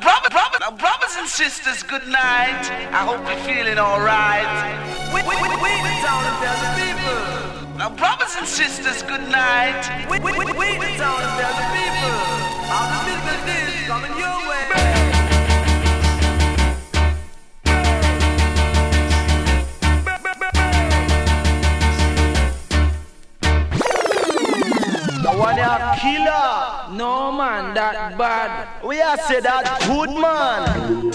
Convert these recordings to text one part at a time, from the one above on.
Brothers and sisters, good night. I hope you're feeling alright. We the town and tell the people. Now, brothers and sisters, good night. We the town and tell the people. All the business is coming your way. The one a killer. No man that bad. We are say that good man.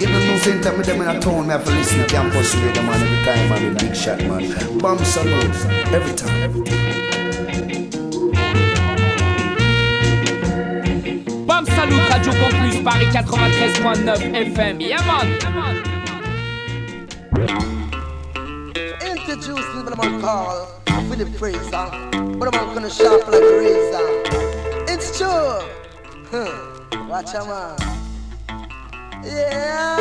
Even no center, me them in a town, me have to listen to Campus Radio, man, every time, man, the Bigshot, man. Bam Salute, every time. Bam Salute, Radio Campus Paris 93.9 FM, yeah, man. Introduce me, what I'm call Philippe Fraser, but I'm gonna shop like a razor. It's true. Watch out, man. Yeah.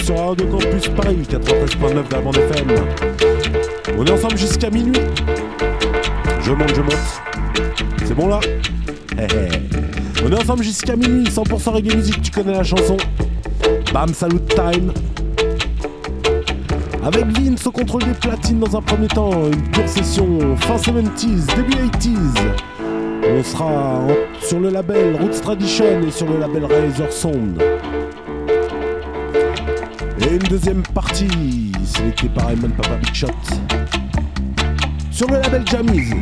Sur Radio Campus Paris, 93.9 d'Avant FM. On est ensemble jusqu'à minuit. Je monte. C'est bon là ? On est ensemble jusqu'à minuit, 100% reggae musique, tu connais la chanson. Bam Salute Time. Avec Vince au contrôle des platines dans un premier temps, une pure session, fin 70s, début 80s. On sera sur le label Roots Tradition et sur le label Razor Sound. Et une deuxième partie, sélectée par Eman Papa Bigshot, sur le label Jammy's.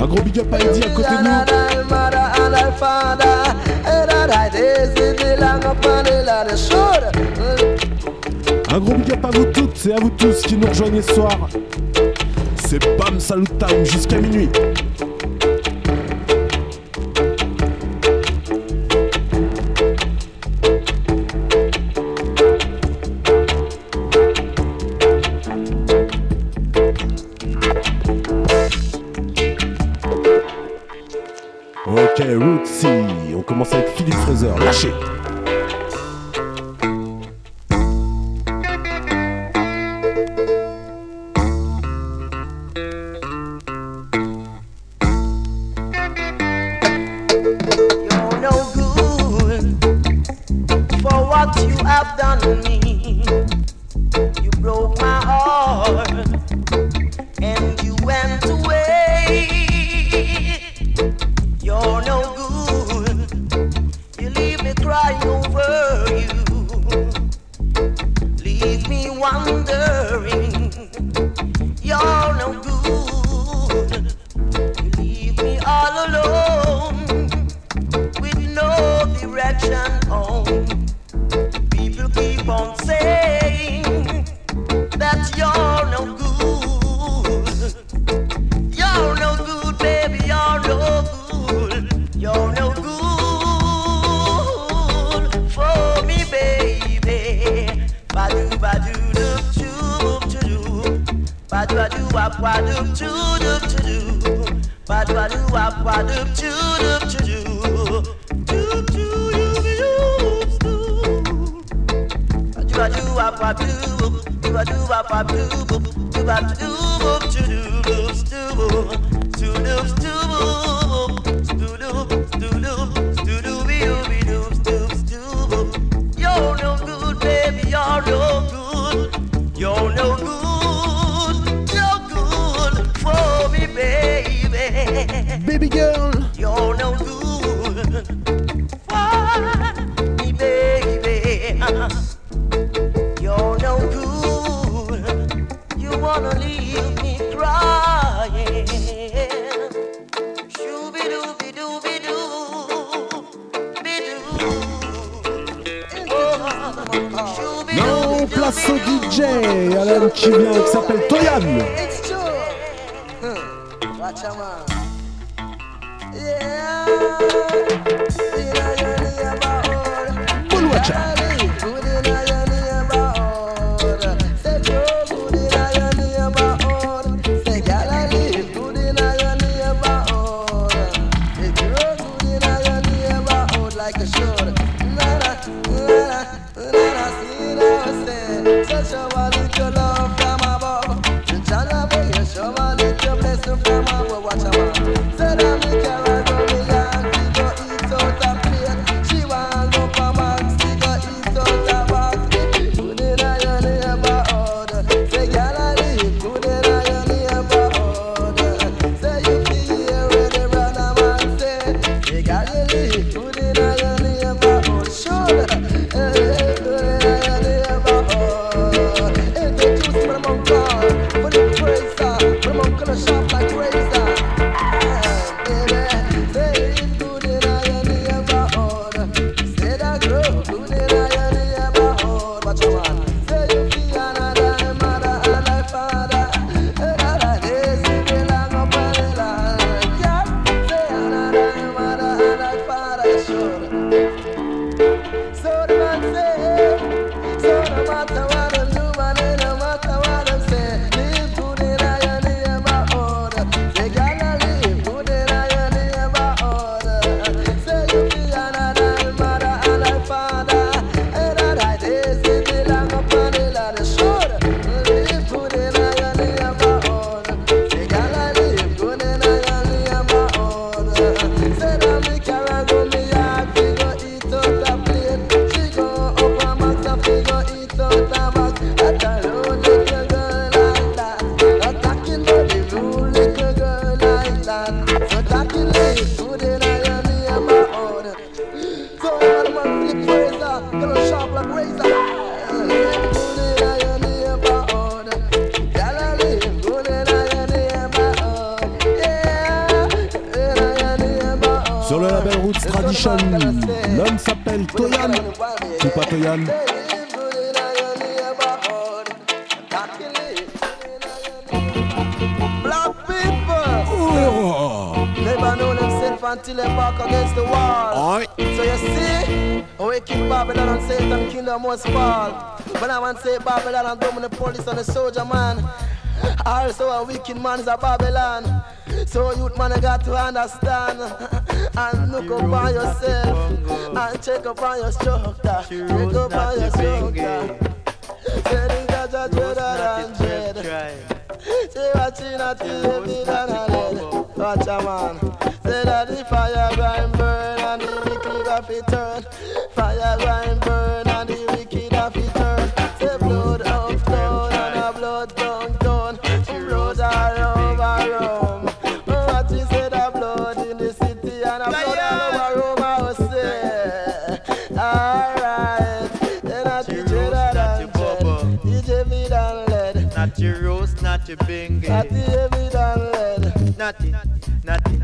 Un gros big up à Eddie à côté de nous. Un gros big up à vous toutes et à vous tous qui nous rejoignez ce soir. C'est Bam Salute Time jusqu'à minuit. Lâchez. Baby girl, you're no good. Why? Non, place au DJ, à l'homme qui vient et qui s'appelle Toyan. Bon Watcha. L'homme s'appelle Toyan, c'est pas Toyan. So youth man, you got to understand and look up on yourself and check up on your structure. Check up on your structure. Feeling that dread and dread. Say what you not even done. Watch a man. Say that the fire grind burn and the wicked have it turn. Fire grind burn and the wicked have it turn. Say blood up down and a blood down down. Blood around around. Bingy. Natty heavy than lead. Natty, natty,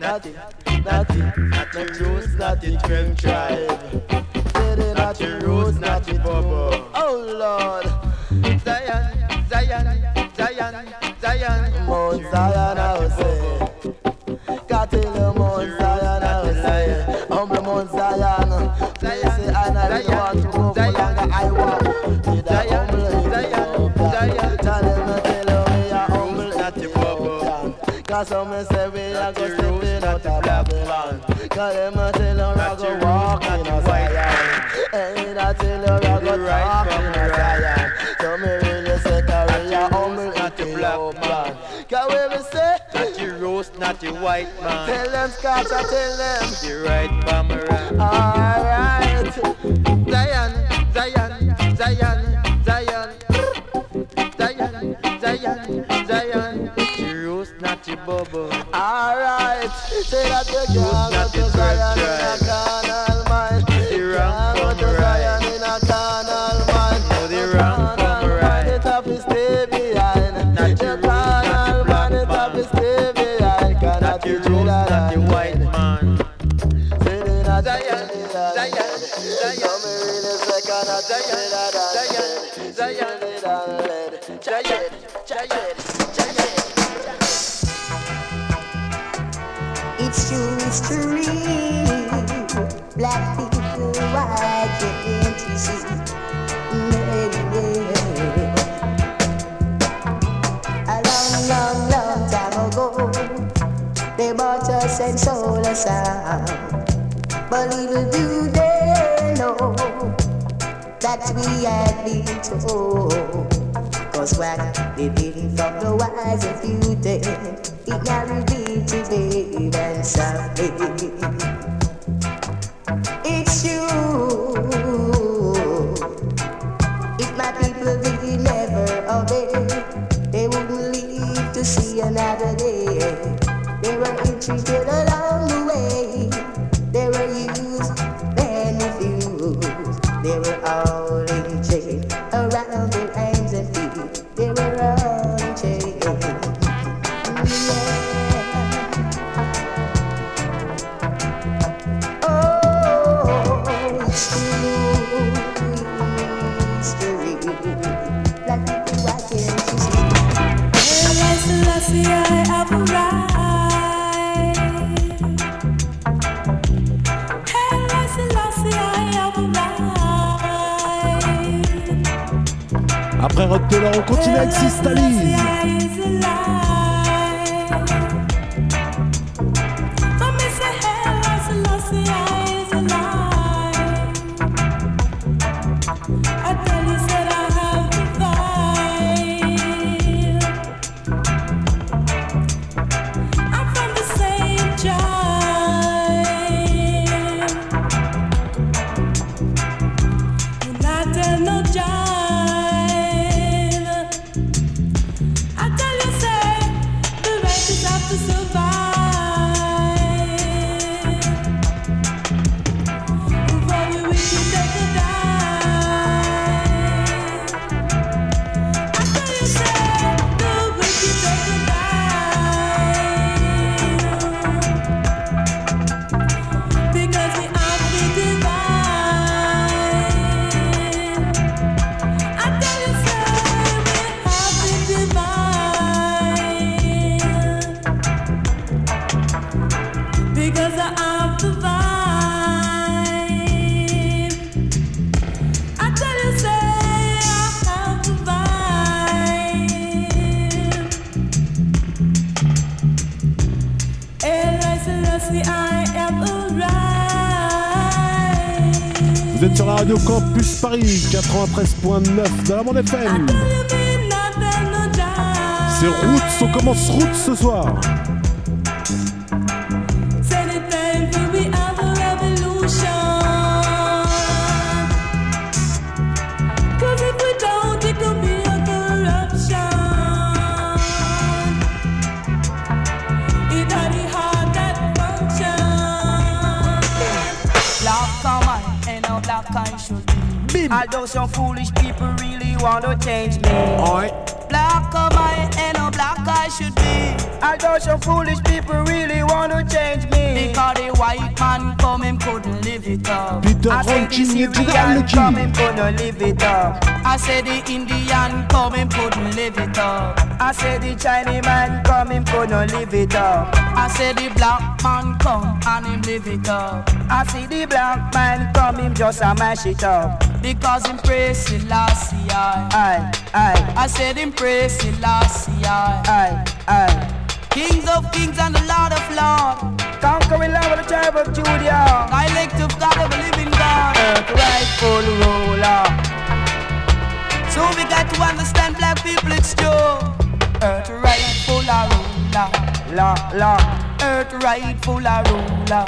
natty, natty, natty rose, natty creme tribe. Natty rose, natty bubble. Oh Lord, Zion, Zion, Zion, Zion, Mount Zion, I will say. Cattle Mount Zion, I will say. Humble Mount Zion, they say I don't want to go for longer. I want. Did I humble Zion, Zion, Zion? Cause some men say we are go stepping out of Babylon. Cause them a tell you I go walk in a Zion. And I tell you I go talk in a Zion. So me really say that we are humble not the black man. Cause we say not the roast, not the white man. Tell them Scotch, I tell them the right Bamaran. Alright. Zion, Zion, Zion, Zion, Zion, Zion, Zion. Natty bubble. Alright, say that you can't go to Zion in a carnal mind. You can't go to Zion in a carnal mind. No, the wrong mind, it have to stay behind. Not your carnal mind, it have to stay behind. Not your rose, not your white man. Say that you can't go to Zion. It's true, it's true. Black people, why can't you see? A long, long, long time ago, they bought us and sold us out. But little do they know that we had been told. Cause what they didn't from the wise and few days, it now revealed to them and someday. It's true. If my people did never obey, they wouldn't live to see another day. They were entreated along the way. They were used and refused. They were all in jail around their arms and feet. They were all in jail. Yeah. Oh, it's true, it's true. Black people, why can't you see? Well, I still see I have arrived. Après Rock Taylor, on continue avec Sistalise. Vous êtes sur la Radio Campus Paris, 93.9 dans la bande FM. C'est Roots, on commence Roots ce soir. All those some foolish people really want to change me. Oi. Black am I and a black I should be. All those some foolish people really want to change me. Because the white man come him couldn't live it up. Peter I said the Syrian come him couldn't live it up. I said the Indian come him couldn't live it up. I said the Chinese man come him couldn't live it up. I said the black man come and him live it up. I see the black man come him just a mash it up. Because him praise Selassie I said him praise Selassie I Kings of kings and the Lord of lords, conquering Lion of the tribe of Judah, elect of God of the living God, earth rightful ruler. So we got to understand black people it's true. Earth rightful ruler, earth rightful ruler.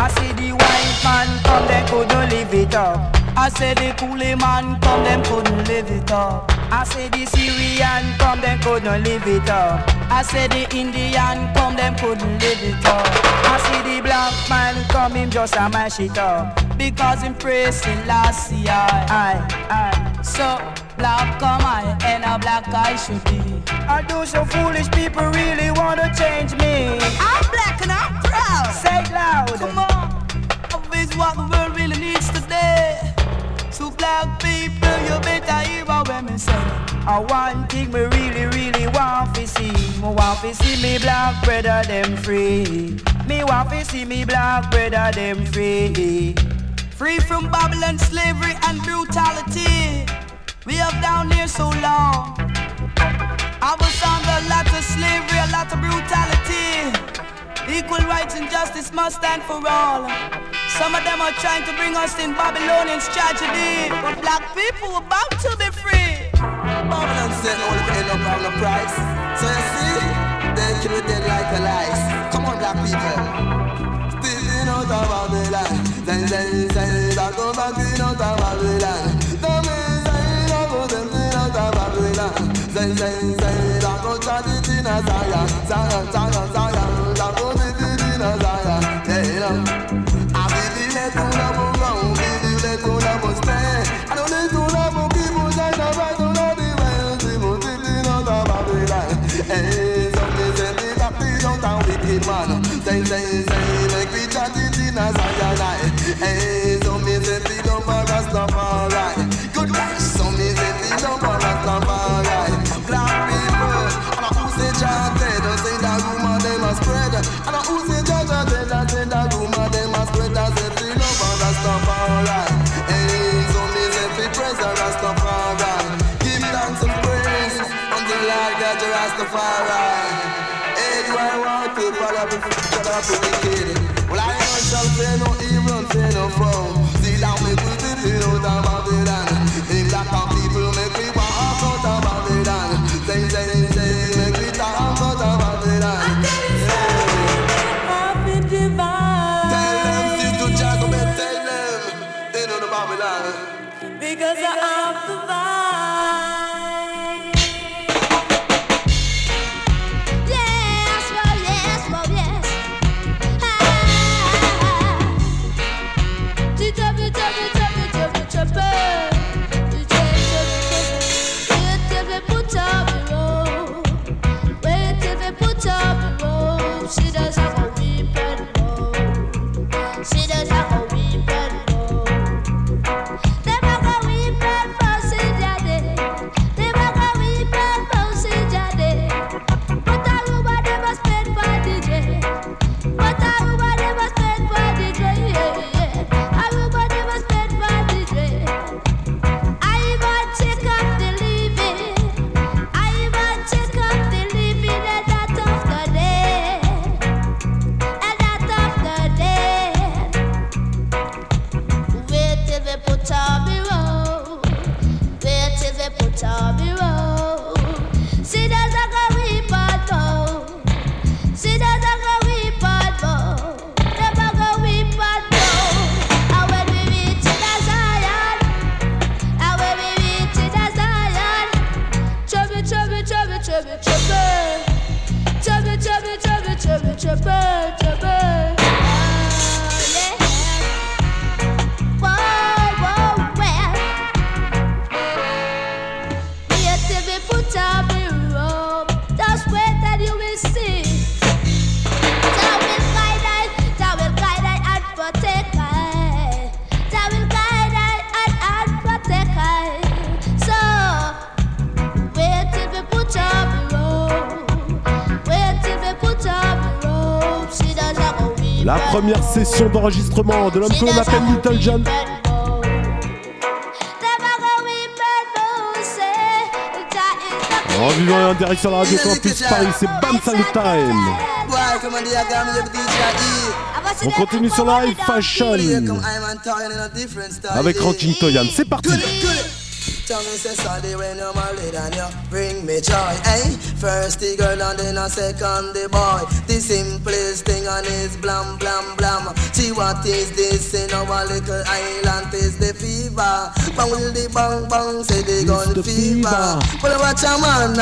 I see the white man come, them couldn't live it up. I say the coolie man come, them couldn't live it up. I say the Syrian come, them couldn't live it up. I say the Indian come, them couldn't live it up. I see the black man come, him just a mash it up. Because him praise Selassie I. So black come I, and a black I should be. I do so foolish people really wanna change me. I'm black and I'm proud. Say it loud. Come on. what the world really needs today. So black people, you better hear what me say. I want thing me really, really want to see. Me want to see me black brother them free. Me want to see me black brother them free. Free from Babylon slavery and brutality. We have down here so long. I've under a lot of slavery, a lot of brutality. Equal rights and justice must stand for all. Some of them are trying to bring us in Babylonian tragedy, but black people are about to be free. Babylon said only pay no problem price. So you see, they kill it dead like a lice. Come on black people, still you know the Babylon. Then, don't go back, you know the Babylon. Don't be saying, don't go them, you know the Babylon. Then, don't go try to do not Zion. Well, I don't shall say no evil, say no foe. See that me put it in out of Babylon. In black people make me walk out of Babylon. Say, make me talk out of Babylon. I've been divine. Tell them, see to Jacobet, tell them, they know the Babylon. Because I am the vine. La première session d'enregistrement de l'homme que l'on appelle Little John. En vivant en direct sur la Radio Campus Paris, c'est Bam Salute Time. On continue sur la Live Fashion avec Ranking Toyan. C'est parti. Tell me say sorry when you're married and you bring me joy, eh? First the girl and then a second the boy. The simplest thing on is blam blam blam. See what is this in our little island is the fever. Bang will the bang bang say the gun fever. But watch a man,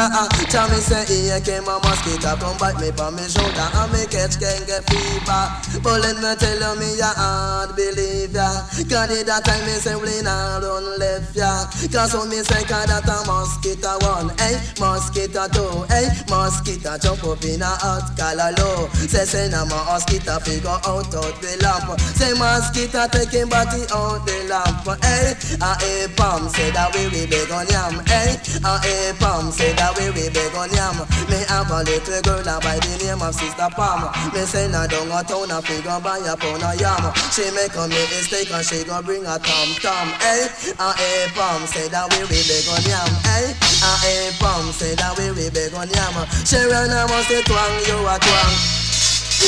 tell me say here came a mosquito come bite me from me shoulder and me catch can get fever. But let me tell you me a hard believer. Cause at that time me say we not run left ya. Cause sound me say cause that a mosquito one, hey, mosquito two, hey, mosquito jump up in a hot color low. Say na mosquito figure out the lamp. Say mosquito taking body out the lamp, hey. A palm say that we beg on yam, hey. A palm say that we beg on yam. Me have a little girl by the name of Sister Palm. Me say na down a town a figure buy a pound of yam. She make a mistake and she go bring a tom tom, hey. A palm say that we beg on yam, hey. A palm say that we beg on yam. She run a must say twang you a twang.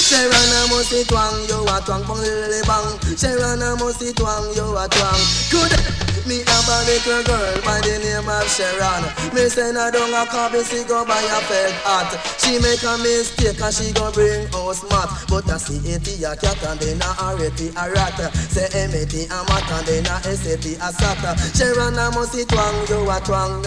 Sherana musi twang, yo a twang, bang lily bang. Sherana musi twang, yo a twang. Good. Me have a little girl by the name of Sharon. Me send her down a copy, she go buy a fed hat. She make a mistake and she go bring house mat. But I see it a cat and then a ratty a rat. Say M.A.T. a mat and then a S.A.T. a sat. Sherana musi twang, yo a twang.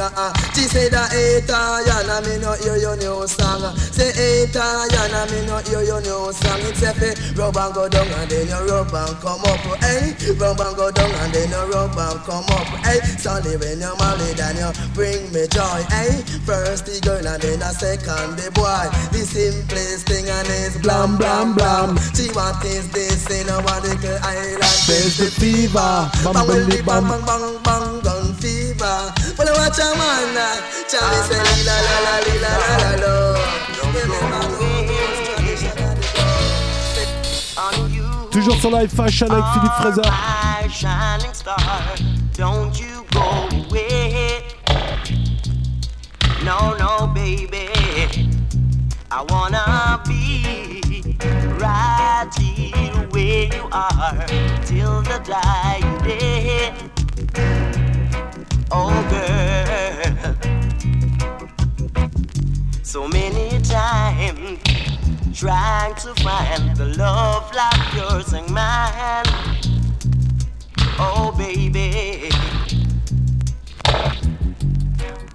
She say that hey Tayana, me no hear your new song. Say hey Tayana, me no hear your new song. It's a fit, rub and go down and then you rub and come up, eh? Rub and go down and then you rub and come up, eh? Sunday when you're married and you bring me joy, eh? First the girl and then a second the boy. The simplest thing and it's blam blam blam. See what is this in a radical island? There's the fever, bang bang bang bang bang bang gun fever. But I watch a man, Charlie say la la la la la la la. Toujours sur Live Fashion avec Philippe Fraser. Don't you go away. No, no, baby. I wanna be right here where you are till the dying day. Oh, girl. So many times. Trying to find the love like yours and mine. Oh, baby.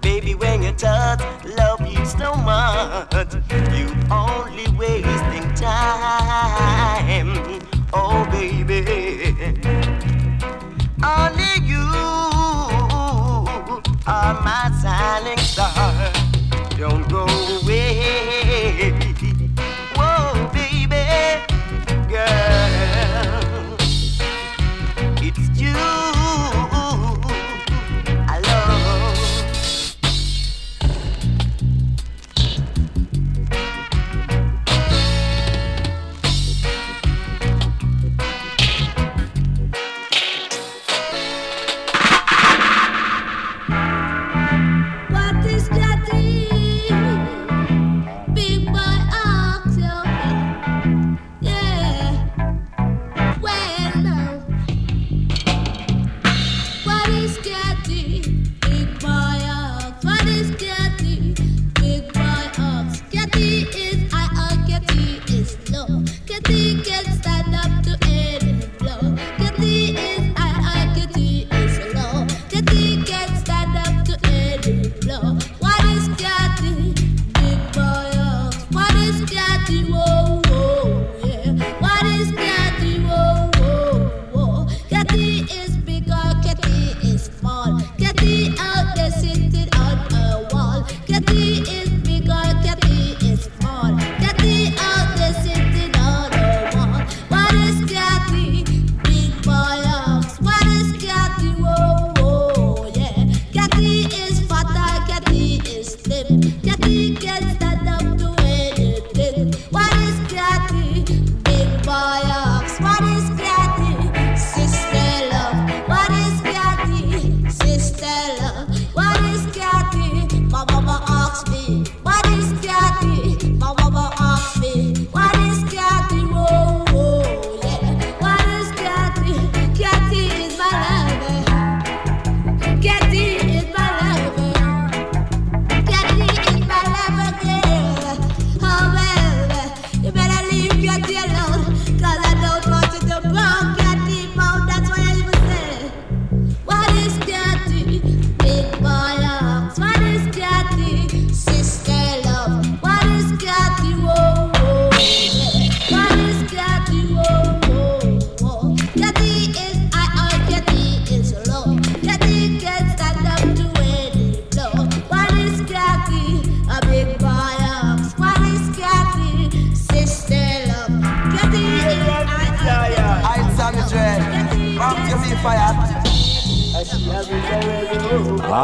Baby, when you touch, love you so much. You only wasting time. Oh, baby. Only you are my shining star. Don't go away. Girl, it's you I love. What is that thing? Big boy octave. What is Cathy? Sister love.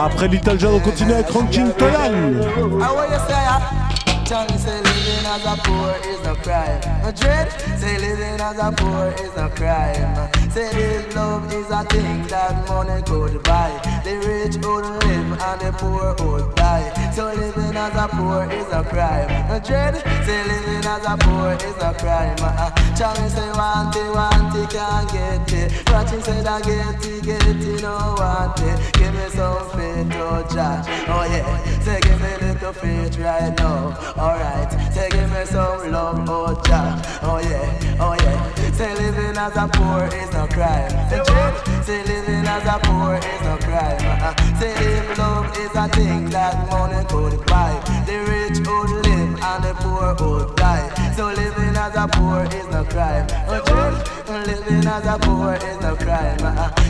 Après Little John, on continue avec Ranking Toyan. Johnny say living as a poor is no crime. Madrid say living as a poor is no crime. Say this love is a thing that money could buy. The rich would live and the poor would die. So living as a poor is no crime. Madrid say living as a poor is no crime. Johnny say want it, can't get it. But he said I get it, no want it. Give me some faith, oh Josh, oh yeah. Say give me a little faith right now. Alright, say give me some love, oh Jah, oh yeah, oh yeah. Say living as a poor is no crime. Say living as a poor is no crime. Say if love is a thing that money could buy. The rich would live and the poor would die. So living as a poor is no crime. Living as a poor is no crime.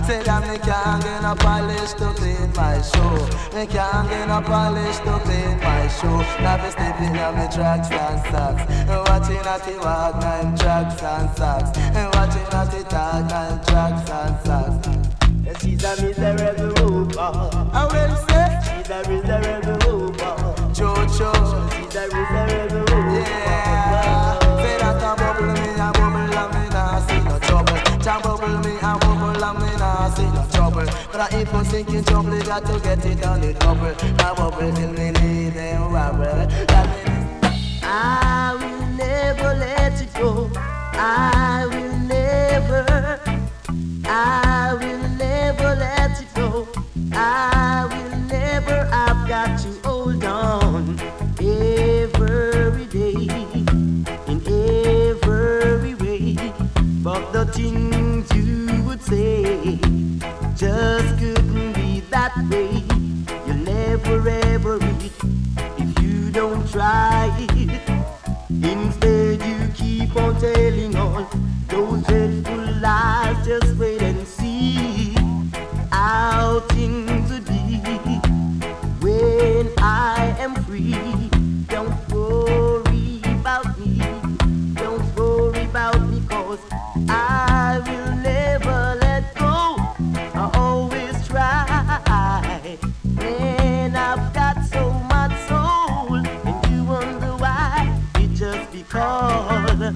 Say that me can't get no polish to clean my shoe. Me can't get no polish to clean my shoe. Now be stepping on me tracks and socks. Watching at the walk, I'm tracks and socks. Watching at the talk, I'm tracks and socks. She's a miserable hooper. I will say she's a miserable hooper. Jojo, she's a miserable hooper. Yeah. Say that I bubble me, I bubble and me nah see no trouble. Jah bubble me, I bubble and me nah see no trouble. But if you think in trouble, you got to get it on the double. I bubble till me leave them wobble. I will never let it go. I will never. I will never let it go. I will never. I've got to hold on every day, in every way. But the things you would say just couldn't be that way. You'll never ever reach if you don't try it. Instead, you keep on telling on those dreadful lies. Just wait and see how things would be when I am free. Don't worry about me. Don't worry about me, 'cause I will never let go. I always try. Man, I've got so much soul, and you wonder why. It's just because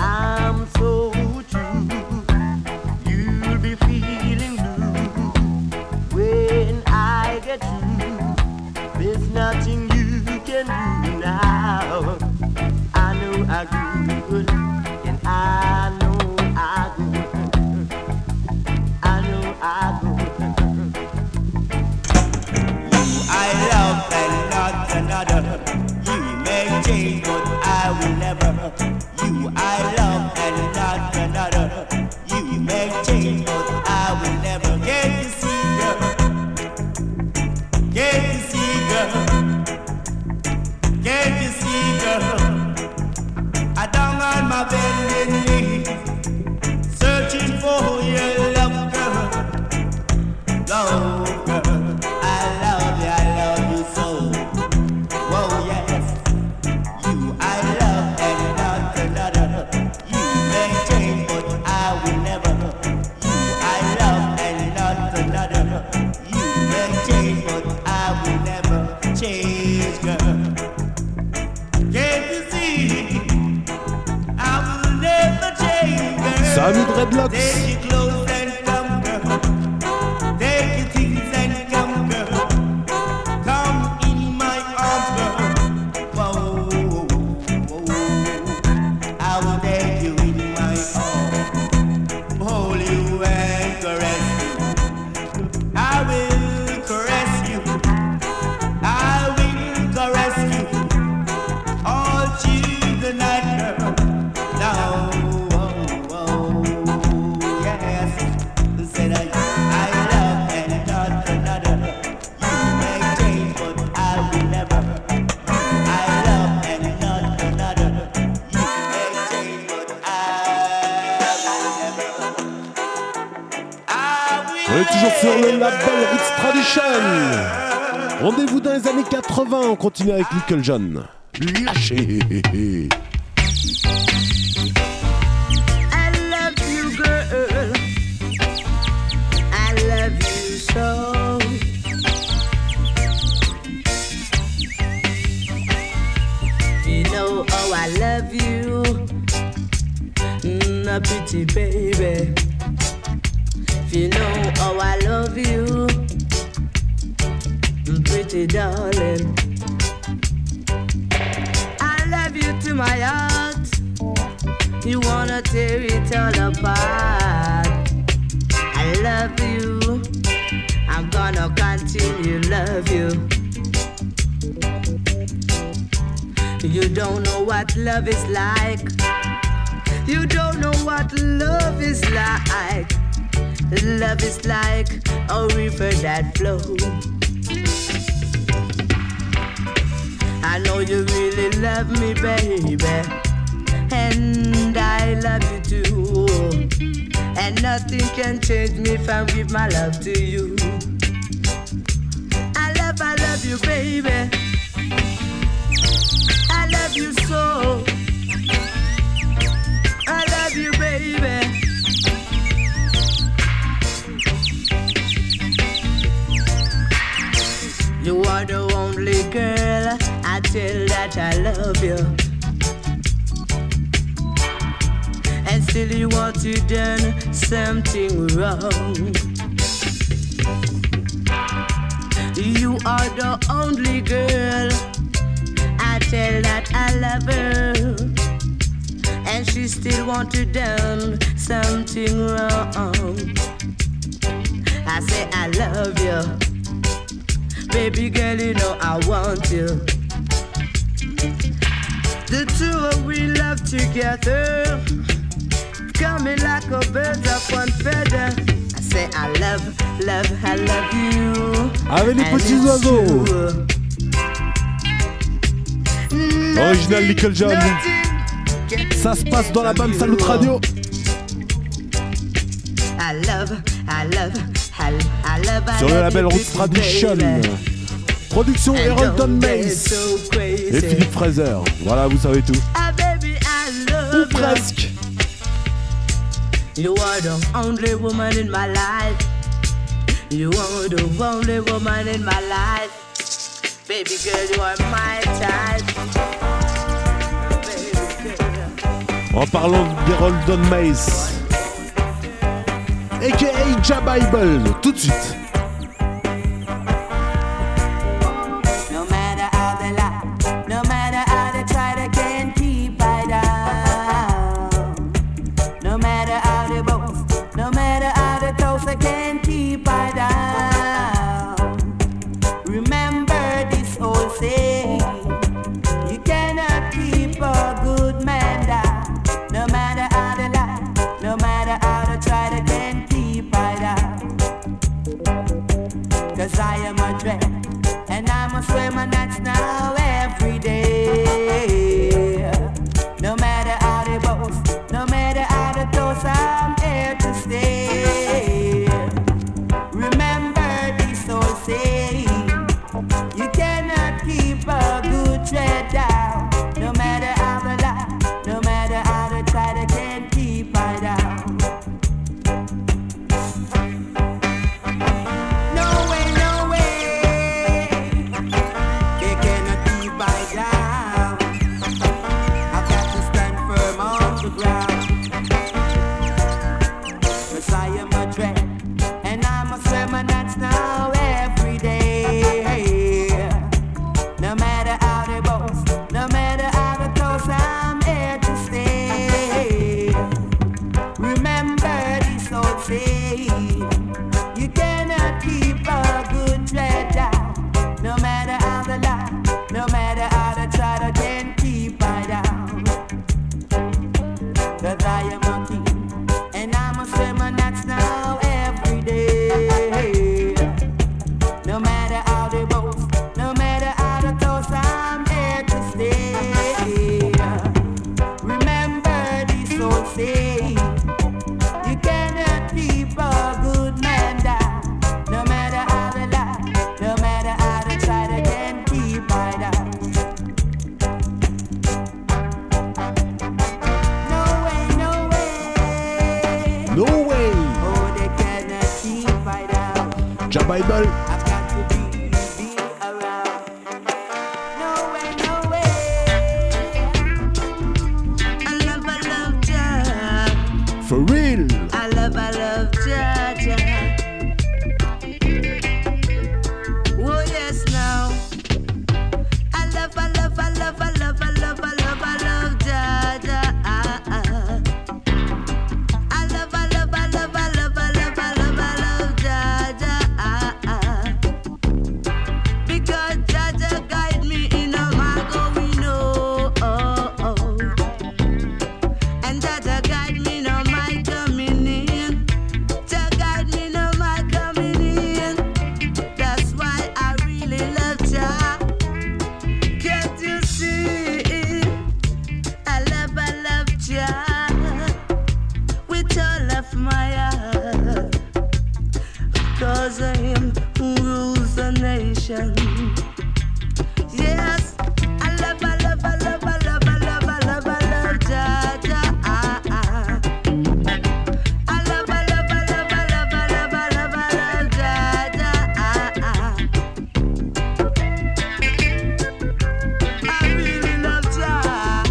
I'm so true. You'll be feeling blue when I get you. There's nothing you can do now. I know I could, and I know I could. I know I could. You, I love and not another. You may change, but I will never. You, I love and not another. You may change, but I will never get to see girl. Get to see girl. Get to see girl. I down on my bended knees, searching for your love, girl. Love, girl. I love you so. Whoa, yes. You, I love. Salut Dreadlocks. Sur le label Roots Tradition. Rendez-vous dans les années 80, on continue avec Little John. Lâchez. I love you girl. my pretty baby. If you know how I love you, pretty darling. I love you to my heart. You wanna tear it all apart. I love you. I'm gonna continue love you. You don't know what love is like. You don't know what love is like. Love is like a river that flows. I know you really love me, baby, and I love you too. And nothing can change me if I give my love to you. I love you, baby. I love you so. I love you, baby. You are the only girl I tell that I love you, and still you want to do something wrong. You are the only girl I tell that I love her, and she still wants to do something wrong. I say I love you, baby girl, you know I want you. The two we love together, coming like a bird of one feather. I say I love, love, I love you. Avec les petits oiseaux. Original Little John. Ça se passe dans la Bam Salute Radio. Sur le label Roots Tradition. Production Harold Mace et Philippe Fraser. Voilà, vous savez tout. Ou presque. You are the only woman in my life. You are the only woman in my life. Baby girl, you are my type. Baby girl. En parlant de Harold Mace, a.k.a. Jabba Ibel, tout de suite. No matter how they lie, no matter how they try, they can't keep I down. No matter how they boast, no matter how they toast, they can't keep I down. Remember this old saying, you cannot keep a good man down. No matter how they lie, no matter how they try, they can't keep I down. Cause I am a dreamer, and I'm a swimmer, that's now every day. No matter how they boast, no matter how they toast, I'm here to stay. You cannot keep a good tread down. No matter how they lie, no matter how they try, they can't keep it down. No way, no way, they cannot keep it down. I've got to stand firm on the ground. Cause I am a dread, and I'm a swimmer that's now every day. No matter how they boast, no matter how they toast, I'm here to stay. Remember this old saying, you cannot keep a good tread down. No matter how they lie, no matter how they try, they can't keep I down. Cause I am a king, and I'm a swimmer that's now every day. No matter how they boast, no matter how I'm here to stay. Remember this old saying, you cannot keep a good man down. No matter how they lie, no matter how they try, they can't keep I down. No way, no way, no way. Oh, they cannot keep I down. Jabba Ibel. Tradition. Yes, I love, I love, I love, I love, I love, I love, I love, da, da, ah. I love, I love, I love, I love, I love, I love, I love, da, da, ah. I really love Ja.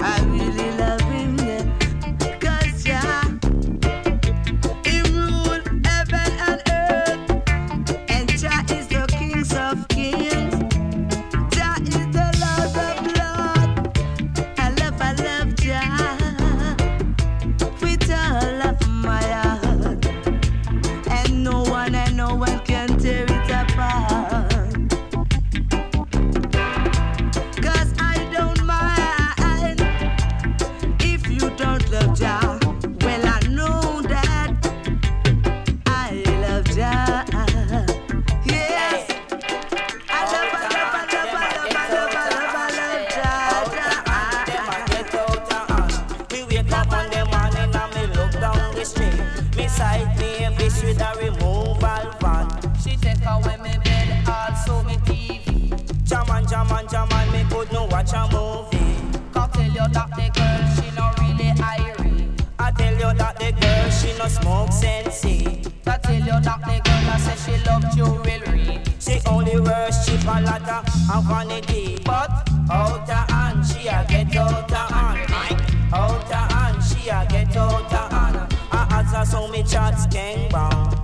I really love him, yeah. 'Cause Ja, he ruled heaven and earth, and Ja is the King of Kings. Ja is the Lord of Lords. I love Ja with all of my heart, and no one can tear it apart. 'Cause I don't mind if you don't love Ja. Well, I know that I love Ja. Yes, I love, I love, I love, I love, I love, I love, I love Ja. Get out of hand. Me wake up on the morning and me look down the street. Me sight me a fish with a removal van. She take away me bed, also me TV. Jaman, jaman, jaman, me could no watch a movie. Can't tell you that the girl she not really Irie. I tell you that the girl she no smoke sensey. I tell you that the girl I say she love jewelry. She only worship a lot of vanity. But out of hand she a get out of hand. Out of hand she a get out of hand. I as I saw me chats gang bound.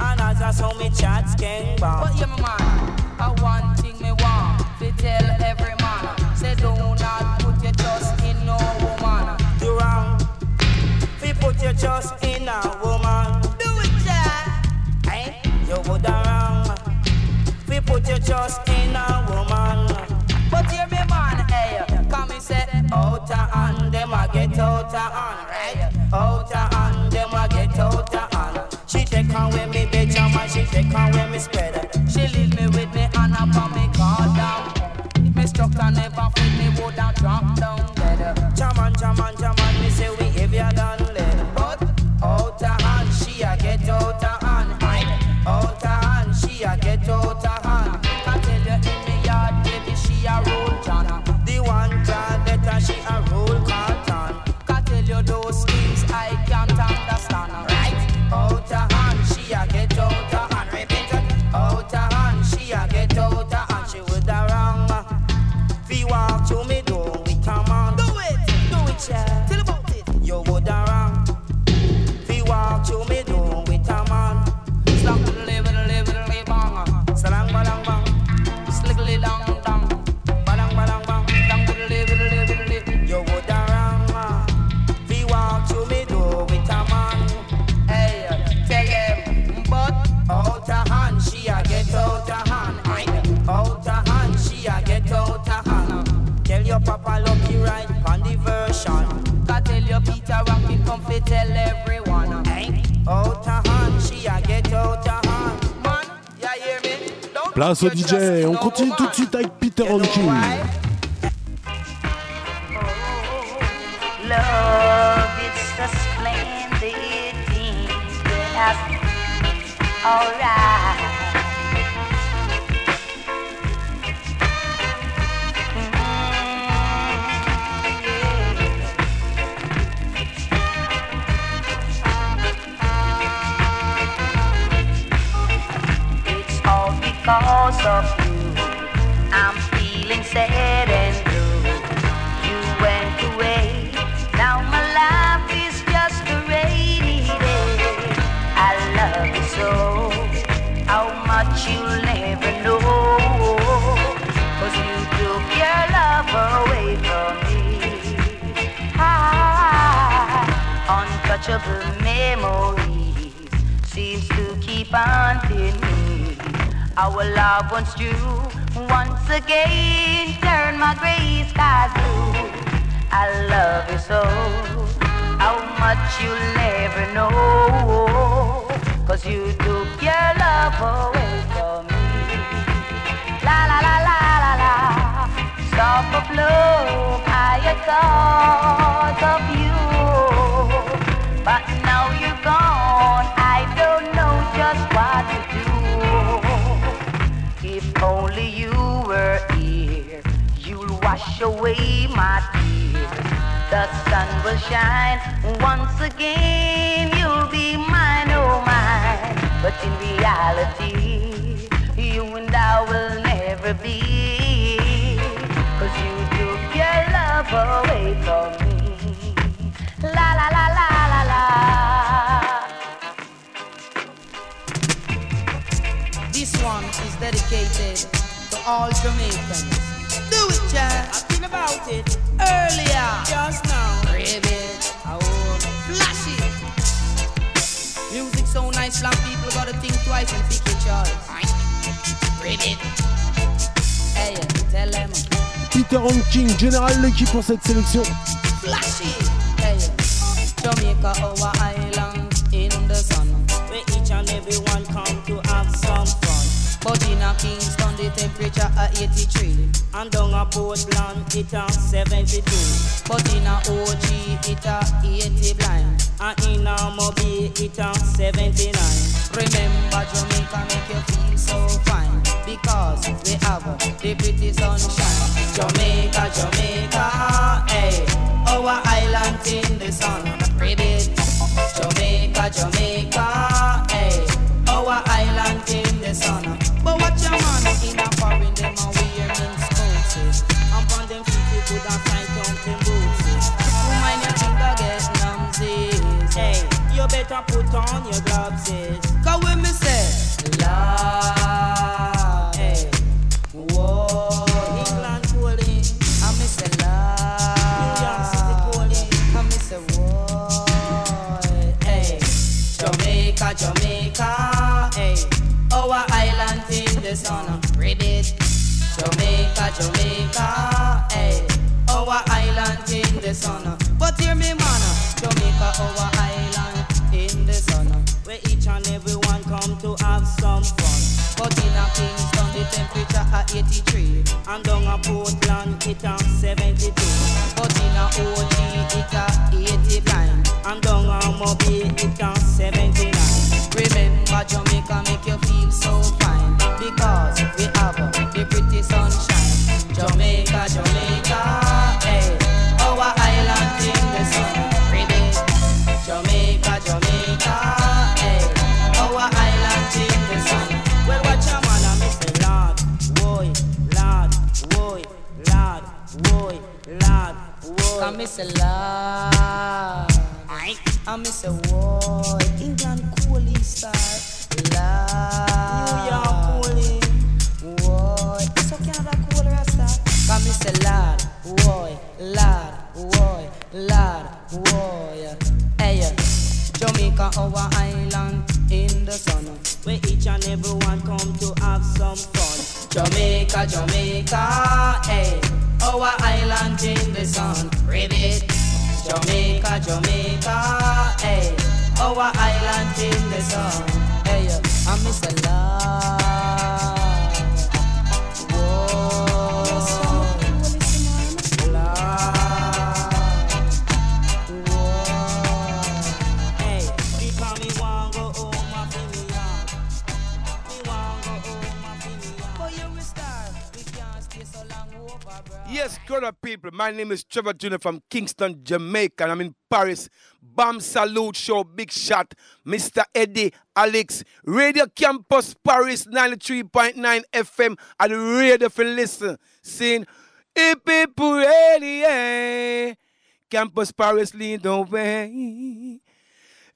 And as I saw me chats gang bound. But yeah, my man, I one thing me want to tell every man. Say do not put your trust in no woman. You wrong. Fi put your trust in a woman. Do it, Ja. Hey, you would a wrong. Fi put your trust in a woman. But hear me, man, hey. Come and say, out of hand, them a get out of hand, right? Out of hand, them a get out of hand. She take away me bitch, man, she take away me spread. She leave me with me and up on me call down. Me struck and never fit me would and drop down dead. Jaman, jaman, jaman, me say we heavier than lead. But out of hand, she a get out of hand, right? Out of hand, she a get out of hand. I tell you in me yard, baby, she a roll John. The one child that she a roll cotton. Can tell you those things I can't understand. Right? Out of hand, she a get out of hand. Repeat it. Out of hand, she a get out of hand. She would a wrong. Fi walk to me door with a man. Do it, Yeah. Tell about it. You would a wrong. Fi walk to me door with a man. Slap little bang. Salang balang bang. Slickly long dong. Balang balang bang. Dang little. You would a wrong. Fi walk to me door with a man. Hey, tell him, but out of hand, she a get out of hand. Out of hand, she a get out of hand. Tell your papa Lucky right on the version. Can tell your Peter Hong King come fi tell everyone. Out of hand, she a get out of hand. Man, ya hear me? Don't Place au put your trust DJ, in on no continue tout de woman. suite avec Peter Hong King. Love, it's a splendid thing to have. Alright. It's all because of you. I'm feeling sad and blue. You went away. Now my life is just a rainy day. I love you so. How much you'll never know. 'Cause you took your love away from me. Ah, untouchable memories seems to keep haunting me. Our love once true, once again turn my gray skies blue. I love you so, how much you'll never know. 'Cause you took your love away from me. La la la la la la. Soft of love, I had thought of you. But now you're gone, I don't know just what to do. wash away my tears. The sun will shine once again. You'll be mine, oh mine. But in reality, you and I will never be. Cause you took your love away from me. La la la la la la. This one is dedicated to all Jamaicans. Do it, child. I've been about it earlier. Just now. Rave it. Oh, flash it. Music so nice, black people gotta think twice and pick your choice. Rave it. Hey, tell them. Peter Hong King, General Lucky pour cette sélection. Flash it. Hey, Jamaica, our island in the sun. Where each and every one come to have some fun. But in a Kingston, the temperature at 83. And down a Portland, it at 72. But in a OG, it at 80 blind. And in a Mobile, it at 79. Remember Jamaica make you feel so fine. Because we have the pretty sunshine. Jamaica, Jamaica, hey, our island in the sun. Ribbit. Jamaica, Jamaica, hey, our island in the sun. But watch your man in a foreign, them are wearing scooters. I'm on them feet, you could have tied down them boots. Who mind your finger get numbsies? Hey, you better put on your gloves. Cause when me say, love, hey, whoa. England calling, I me say love. New York City calling, I me say whoa. Hey, Jamaica, Jamaica, hey. Our island in the sun, ribbit. Jamaica, Jamaica, hey. Our island in the sun. But hear me, man, Jamaica, our island in the sun. Where each and every one come to have some fun. But in a Kingston, the temperature at 83. And down a Portland, it at 72. But in a OG, it at 80 blind. And down a Mobile, it at 79. Remember Jamaica make you feel so fine. Because we have the pretty sunshine. Jamaica, Jamaica, hey, our island in the sun. Ribbit. Jamaica, Jamaica, hey, our island in the sun. Well, watch your man and miss the lad. Woy, lad, woy, lad, woy, lad, woy. I miss a lad. I miss a woy. England Coolie Star. Lad. New York Coolie. Woy. So Canada Coolie Rasta. I miss a lad. Woy, lad, woy, lad, woy. Hey, Jamaica, our island in the sun. Where each and every one come to have some fun. Jamaica, Jamaica, hey, our island in the sun. Ribbit. Jamaica, Jamaica, hey, our island in the sun. Hey, I miss a love. Whoa, love. Whoa. Hey, we call me Wango, oh my baby. Yes, good up people. My name is Trevor Jr. from Kingston, Jamaica, and I'm in Paris. Bam Salute Show, Big Shot, Mr. Eddie, Alex, Radio Campus Paris 93.9 FM, and Radio for Listen. Sing, Hippie Pourelie, Campus Paris lead the way.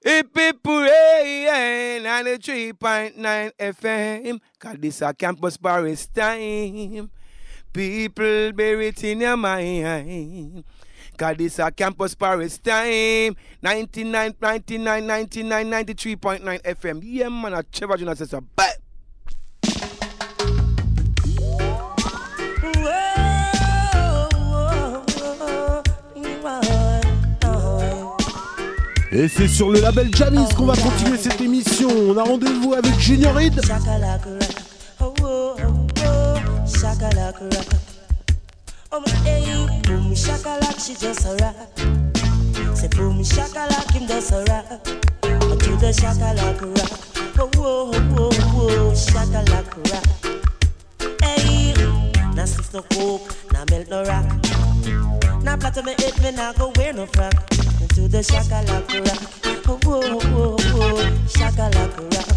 Hippie Pourelie, 93.9 FM, cause this a Campus Paris time. People, bear it in your mind. Cause this a Campus Paris time. 93.9 FM. Yeah, man, I Trevor Jr. says a bet. Et c'est sur le label Jammy's qu'on va continuer cette émission. On a rendez-vous avec Junior Reed. Shakalaka rock. Oh my hey, boom shakalaka, she just a rock. Say boom shakalaka, him just a rock. Oh, to the shakalaka rock. Oh, oh, oh, oh, shakalaka rock. Hey, Nah six no coke, nah melt no rock. Nah platter me head, me nah go wear no frock. Into the shakalaka rock, oh oh oh oh, shakalaka rock.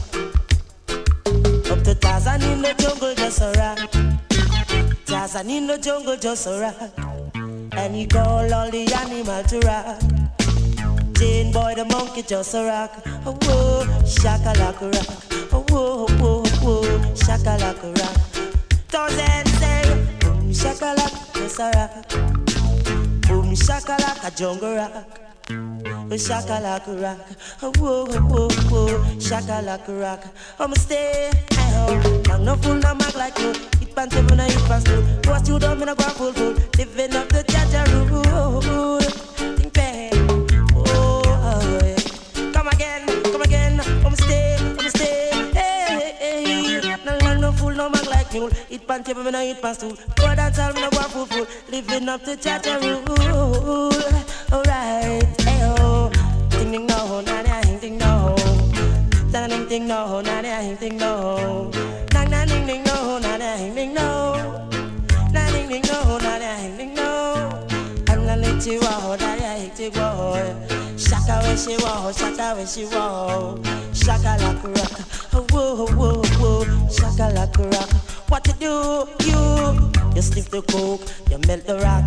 Up to Tarzan in the jungle just a rock. Tarzan in the jungle just a rock. And he call all the animal to rock. Jane boy the monkey just a rock. Oh oh, shakalaka rock. Oh oh oh oh, shakalaka rock. Thousand say, boom shakalaka, just a rock. Boom shakalaka, jungle rock. Shakalaka rock. Oh oh oh oh, shakalaka rock. I'ma stay at home. I'm no fool, I'm act like you. Eat pan table, I eat fast food. What you don't mean I go full food. Living up the Jaja rule. Think bad. Oh yeah. Come again, come again. I'ma stay, I'ma stay. No fool, no man like you. Eat pan table, I eat fast food. Go dance hall, I go full food. Living up the Jaja rule. Alright. Ding no, na na ding no, na na ding no, na na ding no, na na ding no, na na ding no, na ding no, na na ding no. I'm gonna let you walk, na na hit you walk. Shaka when she walk, shaka when she walk. Shaka like a rock, oh whoa whoa whoa. Shaka like a rock. What you do? You sniff the coke, you melt the rock.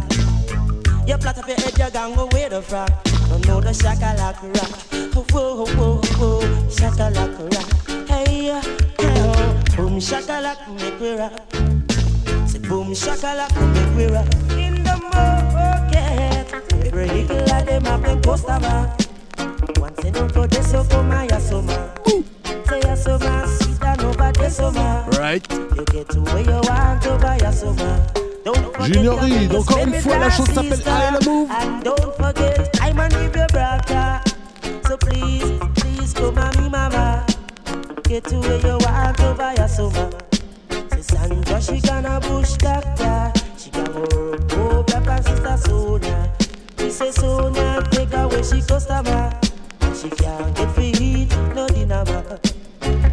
You plot up your head, you gang away the frack. Don't know the shakalaka rock. Oh, whoa, whoa, whoa, shakalaka rock. Hey, hey, oh. Boom, shakalaka, make we rock. Say, boom, shakalaka, make we rock. In the market, break like them up in Costa Rica. Once in a for so come my asoma. Say asoma, sweet and over the soma. Right. You get to where you want to buy asoma. Junior Reed, encore une fois la chose s'appelle I La Move. And don't forget, I'm an evil brother. So please, please come on me mama. Get to where you want to buy a summer. Say Sandra, she gonna bush doctor. She gonna work, oh, papa, sister Sonia. We say Sonia, take away she customer. She can't get free heat, no dinner.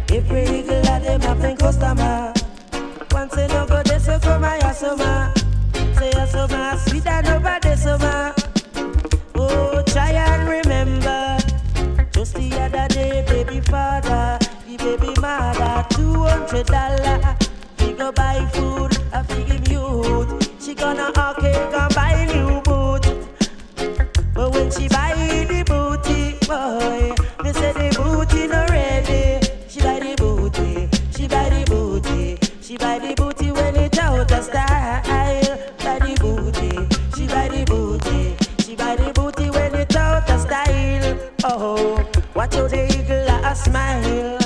Every little of them have been customer. Once they no go there, so come my asoma. Say asoma, sweet and over the summer. Oh, try and remember. Just the other day, baby father, the baby mother, $200. He go buy food, I feed him youth. She gonna okay, go buy new boot. But when she buy the booty, boy, they say the booty no ready. She buy the booty, she buy the booty. She buy the booty when it's out of style. Buy the booty, she buy the booty. She buy the booty when it's out of style. Oh, watch out the eagle a smile.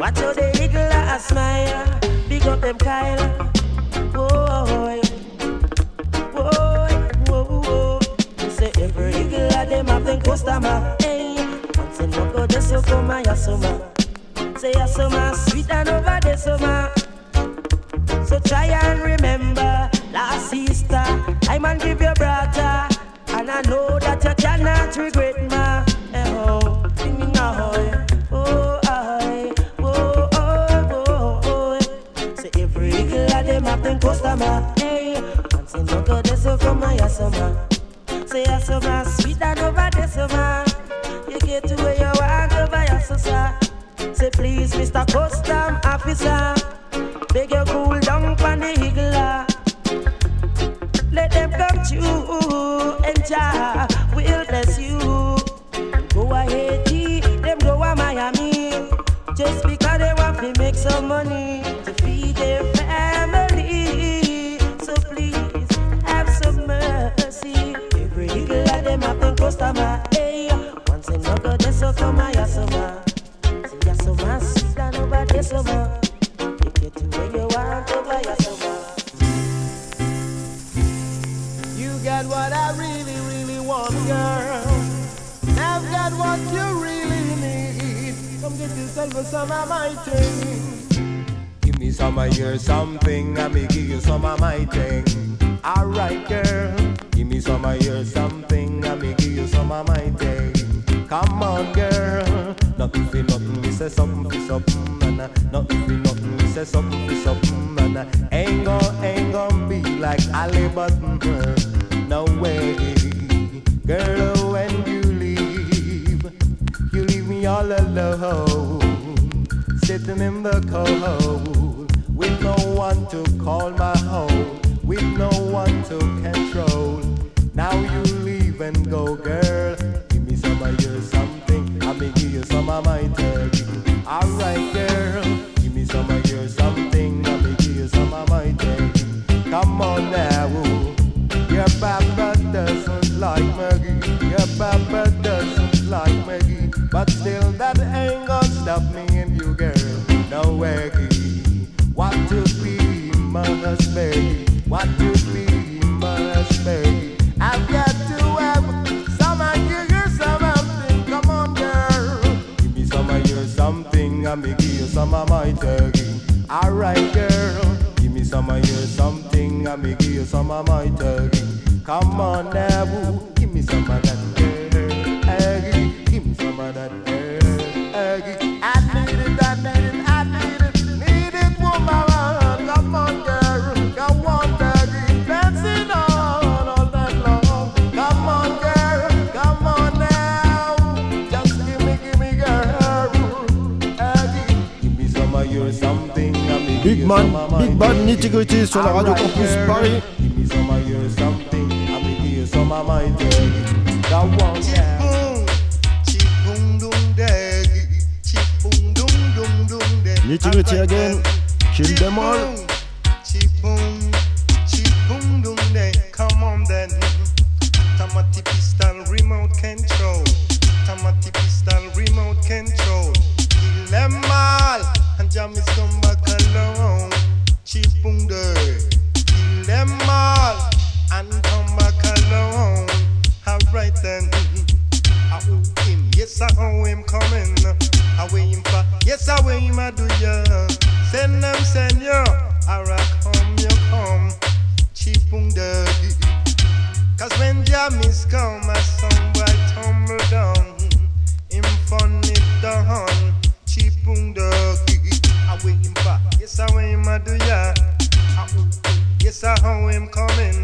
Watch out the eagle a smile. Big up them Kyle. Boy, boy, whoa, whoa. Say every eagle a them have them customer. Hey, once in loco just you come my asoma. Say asoma, sweet and over the summer. So try and remember, last sister, I man give your brother, and I know that you cannot regret ma. Oh, ding ding ahoy, oh ahoy, oh oh oh oh. Say every girl that them have them customer, hey. And say no go this so come my summer. Say your summer sweet and over the summer. You get to where you want over your sister. Say please, Mr. Custom Officer. Beg your cool down for the higgler. Let them come to you, and Jah will bless you. Go a Haiti, them go a Miami, just because they want to make some money to feed their family. So please have some mercy. Every higgler them have been customer. Hey, once in a go they so come a yasoma. See yasoma, sit down over the summer. You got what I really, really want, girl. I've got what you really need. Come get yourself a some of my thing. Give me some of your something, I may give you some of my thing. Alright, girl. Give me some of your something, I may give you some of my thing. Come on, girl. Nothing for nothing, we say something for something. Nothing for nothing, we say something for something, and ain't gon' be like Ali Button. No way, girl, when you leave me all alone, sitting in the cold, with no one to call my home, with no one to control. Now you leave and go, girl. Give me some of your something, I may give you some of my turkey. Alright, girl, give me some of your something, I may give you some of my turkey. Come on now, your papa doesn't like Maggie, your papa doesn't like Maggie, but still that ain't gonna stop me and you, girl. No way, want to be my baby, want to be my baby. I've got to have some of your something. Come on, girl. Give me some of your something. I may give you some of my turkey. Alright, girl. Give me some of your something. I may give you some of my turkey. Come on now, woo. Give me some of that turkey. Give me some of that turkey. I need it, I need it, I need it, woman. Come on, girl. Come on, turkey. Dancing on. Big Man, Big Bad Nitty-Gritty sur la Radio Campus Paris. Nitty-Gritty again, kill them all. Come on then. Tamati pistol remote control. Tamati pistol remote control. Kill them all. And Jammy's come back alone. Chipunder, kill them all and come back alone. Alright then, I owe him, yes I owe him coming. I weigh him for, yes I weigh him I do ya. Send them, send ya, I'll come, you come. Chipunder, cause when Jammy's come, my son will tumble down. Him fun it down. Chipunder, I weigh him back, yes I weigh him I do ya. Yes I owe him coming.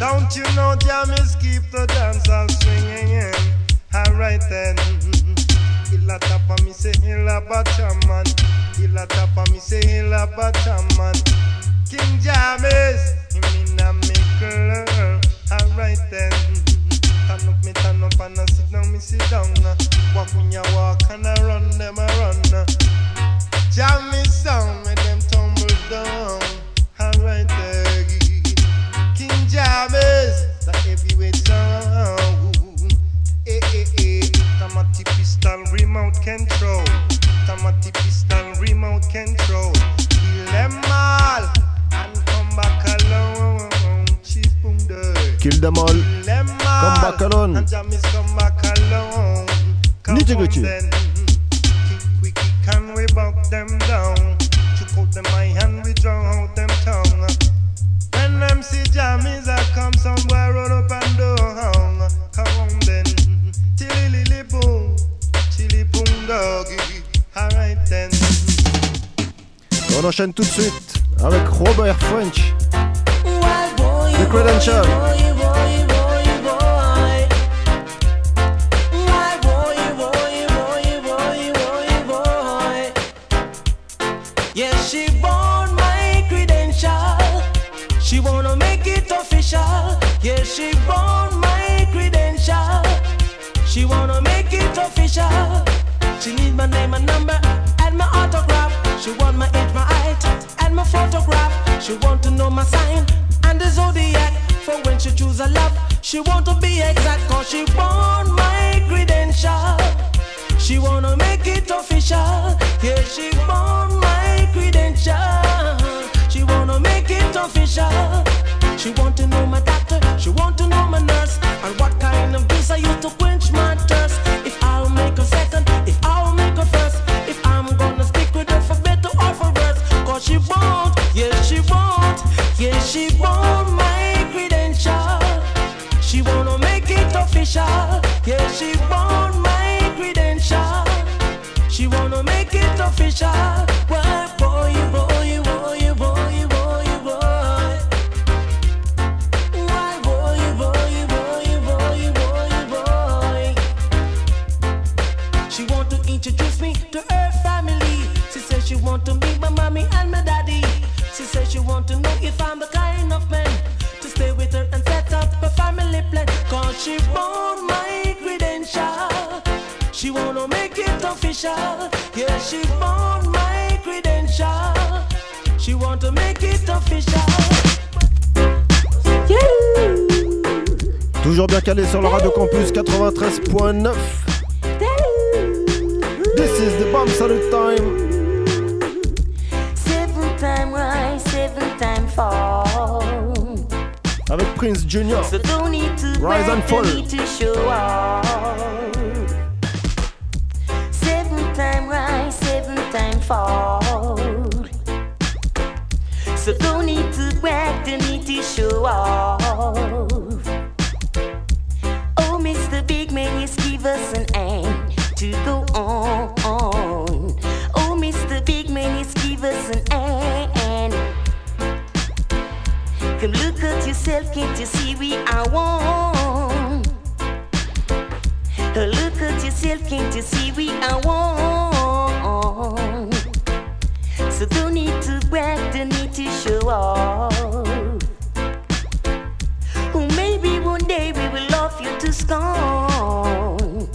Don't you know Jammy's keep the dance all swinging? Alright then. Illa tapa me say illa bacha man. Illa tapa me say illa bacha man. King Jammy's, him in a maker. Alright then. Turn up and I sit down, me sit down. Walk when you walk and I run them I run. Jammy's sound make them tumble down. Alright, King Jammy's, the heavyweight sound. Eh, eh, eh. Tamati pistol remote control. Tamati pistol remote control. Kill them all and come back alone. Kill them all. Kill them all. Come back alone. And Jammy's come back alone. Come can we buck them down? Chuck out them eye and we drown out them tongue. When them see Jammy's I come somewhere roll up and down. Come on then, chili lily boom, chili boom doggy. Alright then. On enchaîne tout de suite avec Robert French. The Credential. Yeah, she want my credential. She wanna make it official. She need my name and number and my autograph. She want my age, my height, and my photograph. She want to know my sign and the zodiac. For when she choose a love, she want to be exact. Cause she want my credential. She wanna make it official. Yeah, she want my credential. She wanna make it official. She want to know my doctor, she want to know my nurse, and what kind of juice I use to quench my thirst. If I'll make her second, if I'll make her first, if I'm gonna stick with her for better or for worse. Cause she won't, yeah she won't, yeah she won't my credential. She wanna make it official, yeah she won't my credential. She wanna make it official, well boy, boy. she want to be my mommy and my daddy. She said she want to know if I'm the kind of man to stay with her and set up a family plan. Cause she want my credential, she want to make it official. Yeah, she want my credential, she want to make it official. Yeah. Toujours bien calé sur le Radio Campus 93.9. This is the Bam Salute time. Avec Prince Junior, so Rise and Fall. Seven time rise, seven time fall. So don't need to brag, don't need to show off. Oh, Mr. Big Man, just give us an aim to go on. Oh, Mr. Big Man, just give us an aim. Come look at yourself, can't you see we are one? Look at yourself, can't you see we are one? So don't need to brag, don't need to show off. Oh, maybe one day we will love you to scorn.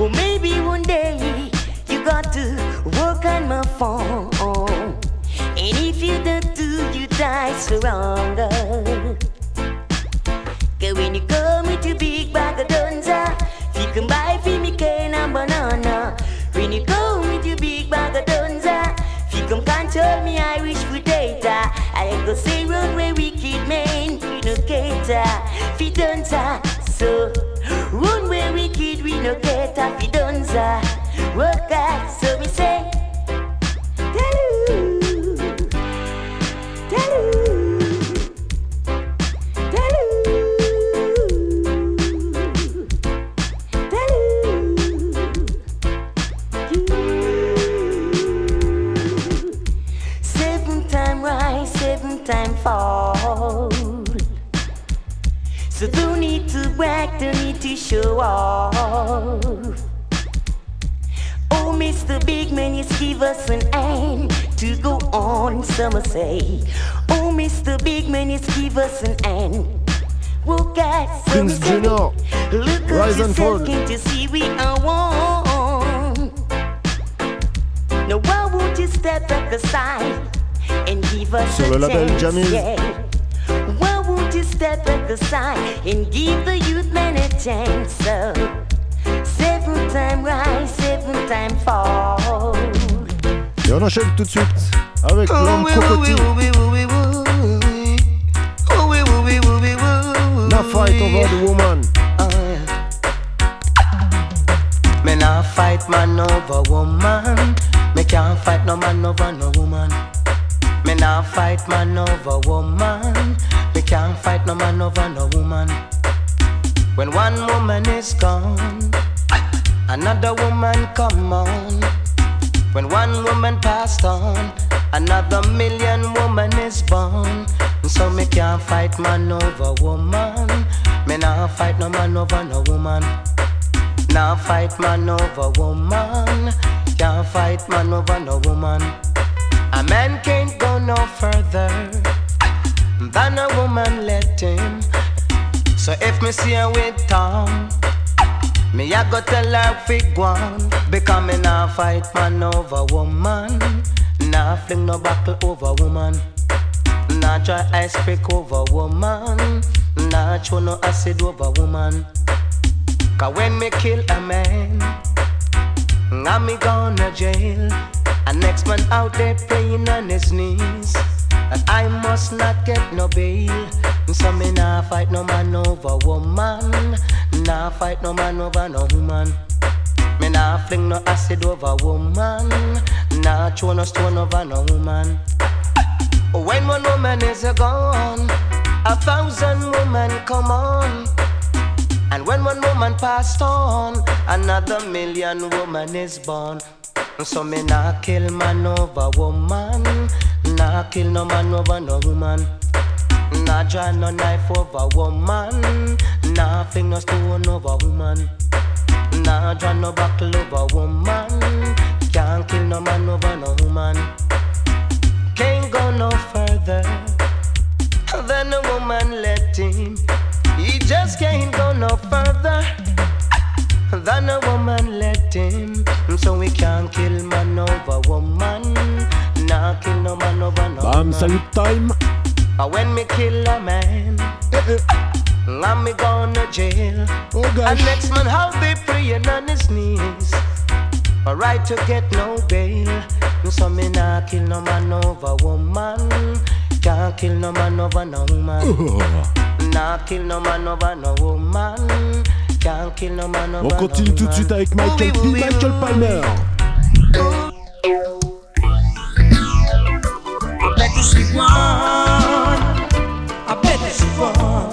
Oh, maybe one day you got to work on my phone. And if you don't do, you die stronger. Cause when you come with your big bag of donza, you can buy for me cane and banana. When you come with your big bag of donza, you can control me Irish with data. I go say road where wicked men, we no cater for donza. So, run where wicked, we no cater for donza. Work out, so we say, tell you. Time fall, so don't need to brag, don't need to show off. Oh, Mr. Big Man, just give us an aim to go on, summer say. Oh, Mr. Big Man, just give us an aim. We'll get some say. Look at yourself, can't you see we are one? Now why won't you step back aside? And give us sur le label Jammy's. Yeah. Why would you step at the side and give the youth man a chance? So, seven time rise, seven time fall. Et on enchaîne tout de suite avec l'homme crocodile. Now fight over the woman. Men I fight man over woman. Me can't fight no man over no woman. Me nah fight man over woman. Me can't fight no man over no woman. When one woman is gone, another woman come on. When one woman passed on, another million woman is born. So me can't fight man over woman. Me nah fight no man over no woman. Nah fight man over woman. Can't fight man over no woman. A man can't go no further than a woman let him. So if me see her with Tom, me a go tell her we gone. Because me nah fight man over woman. Nah fling no battle over woman. Nah try ice pick over woman. Nah throw no acid over woman. Cause when me kill a man, I me gonna jail. And next man out there praying on his knees, and I must not get no bail. So me nah fight no man over woman. Nah fight no man over no woman. Me nah fling no acid over woman. Nah throw no stone over no woman. When one woman is gone, 1,000 women come on. And when one woman passed on, another million women is born. So me nah kill man over woman. Nah kill no man over no woman. Nah draw no knife over woman. Nah fling no stone over woman. Nah draw no buckle over woman. Can't kill no man over Salute Time. When me kill a man, I'm me gone to jail. Oh gosh. And next man how they praying on his knees. A right to get no bail. So me nah kill no man over woman. Can't kill no man over no woman. Nah kill no man over no woman. Can't kill no man over no woman. On continue tout de suite avec Michael P. Michael Palmer. I bet you see one.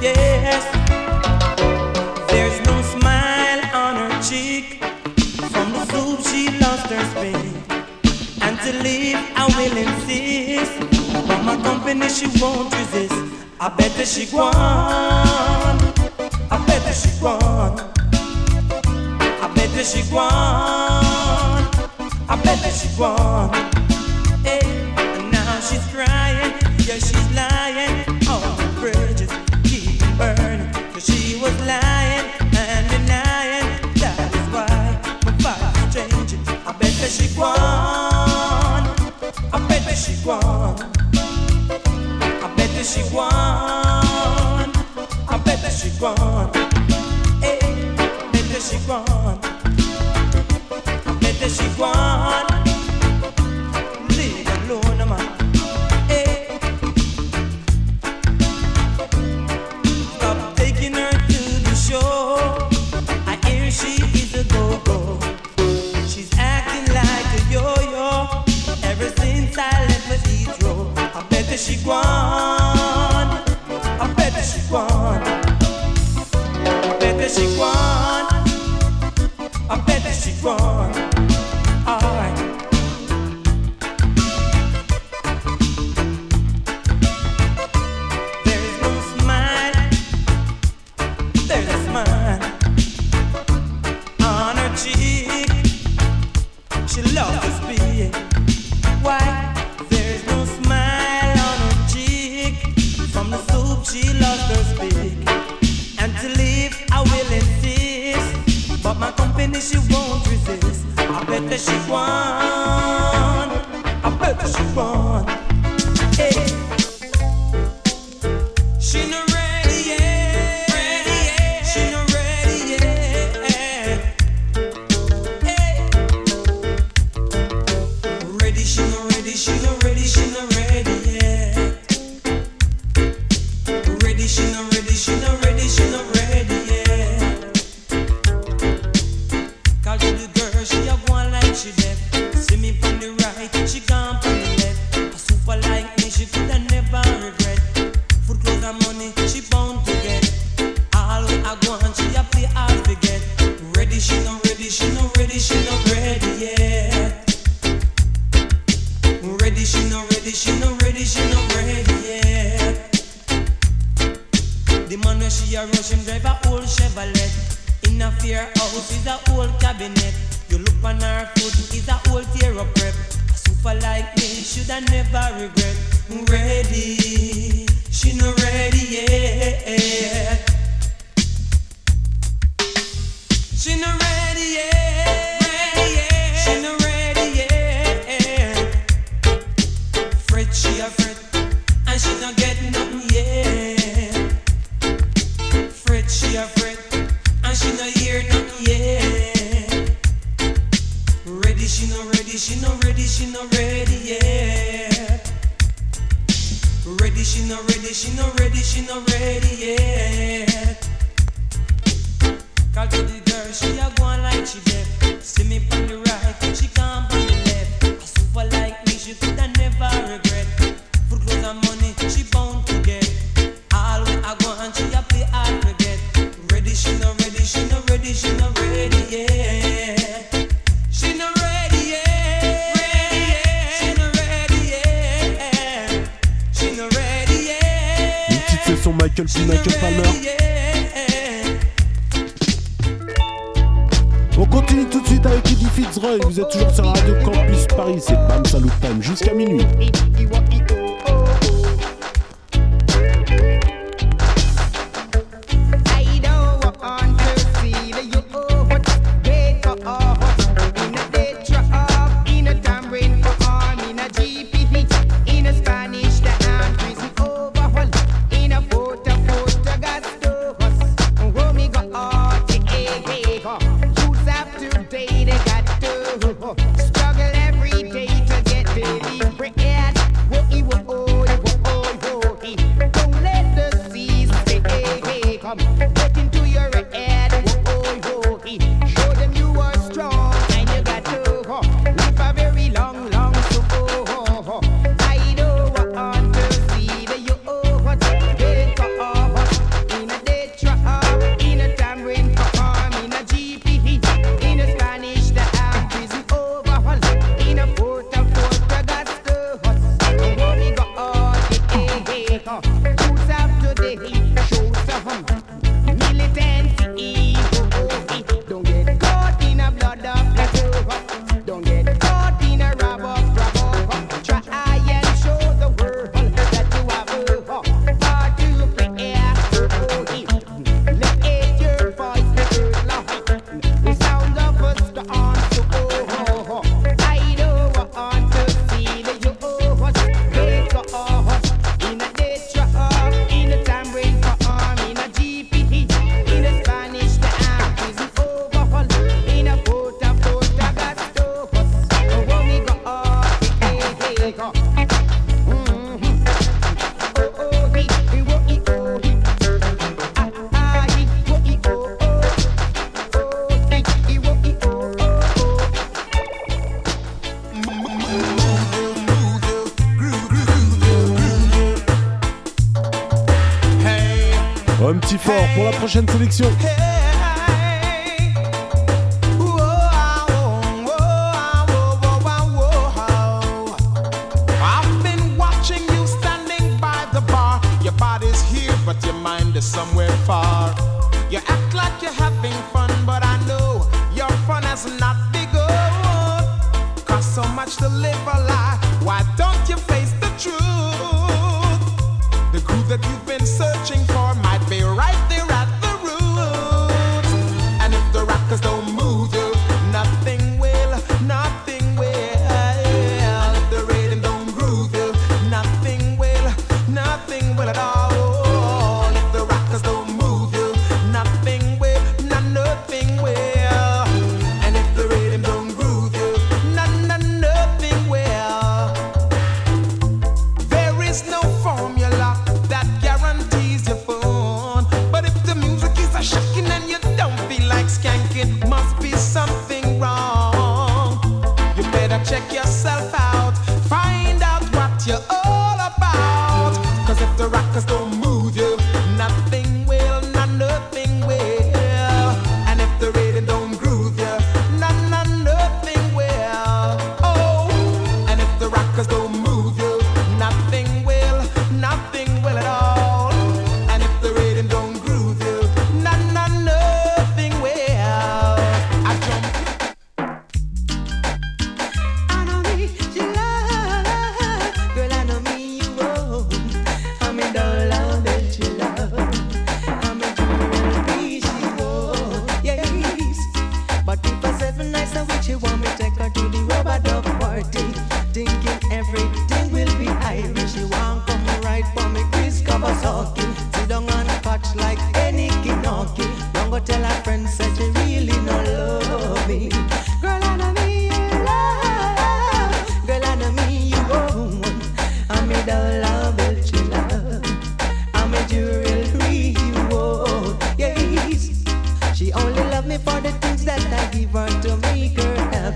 Yes, there's no smile on her cheek. From the soup she lost her speech. And to leave I will insist. From my company she won't resist. I bet that she won. I bet that she won. I bet that she won. I bet that she won. She's crying, yeah, she's lying. All the bridges keep burning. Cause she was lying and denying. That is why my father's changing. I bet that she won. I bet that she won. I bet that she won. I bet that she won. Hey, I bet that she won. I bet that she won. She won. I bet that she won. I bet that she won. I bet that she won. All right. There is no smile. There's a smile on her cheek. She loves to speak. Why? She lost her speak, and to leave I will insist. But my company she won't resist. I bet that she won. I bet that she won. Hey, she no ready yet. She no ready yet. Hey, ready she no ready. She no ready. She no ready. Struggle every day to get baby bread. Wookie wook oh, wookie. Don't let the seas say, hey, hey, come. Get into your head, oh, wookie. Show them you are strong and you got to live a very long, long so oh. I don't want to see the you oh, what they call in a day truck, in a tamarind farm, in a GP. Un petit fort pour la prochaine sélection. She only love me for the things that I give her to make her happy.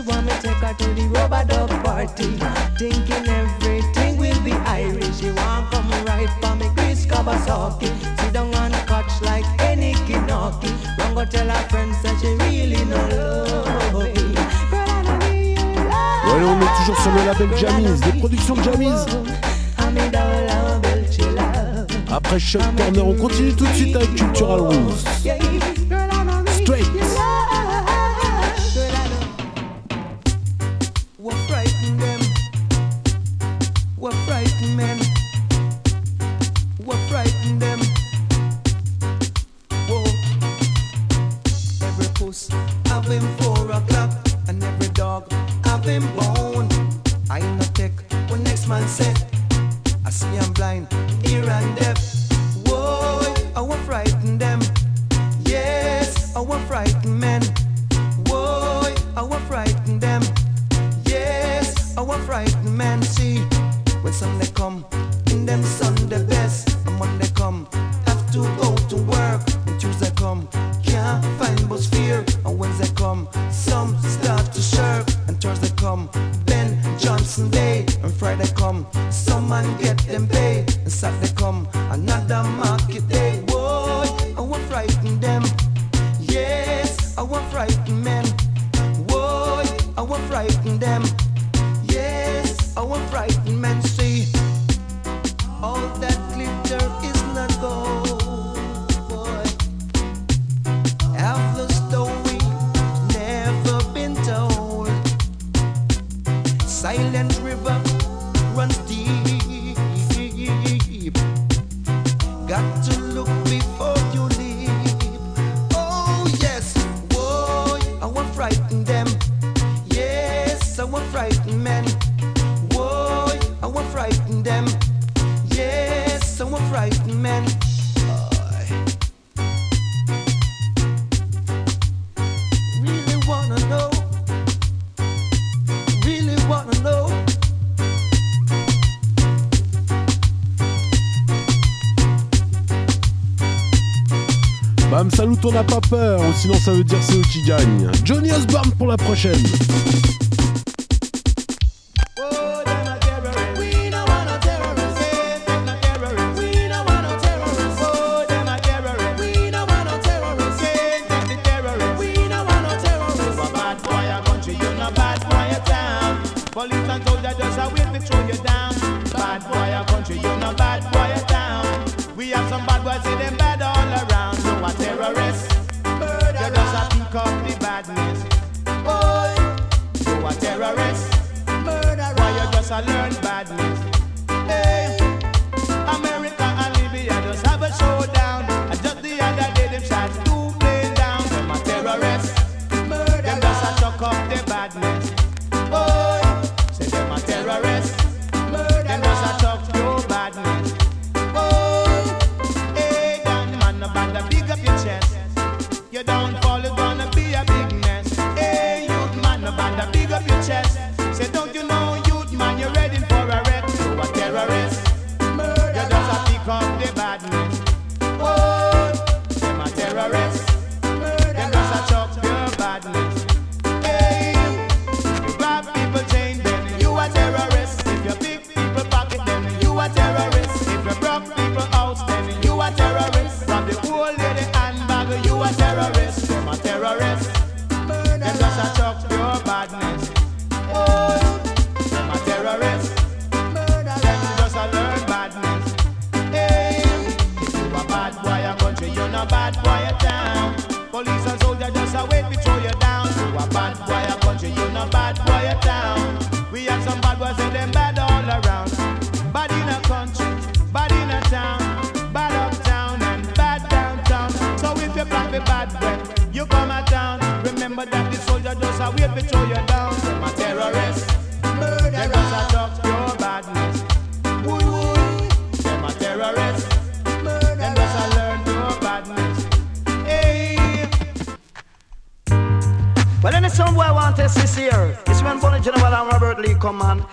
she want me take her to the rubber dub party. Thinking everything will be Irish. She want come right for me Chris Kawasaki. She don't want to catch like any Kinoki. Don't go tell her friends that she really no love it. Ouais, on est toujours sur le label Jammy's, les productions de Jammy's. Après Chuck Turner, on continue tout de suite avec Cultural Roots. Straight. Bam Salute, on n'a pas peur, sinon ça veut dire c'est eux qui gagnent. Johnny Osborne pour la prochaine.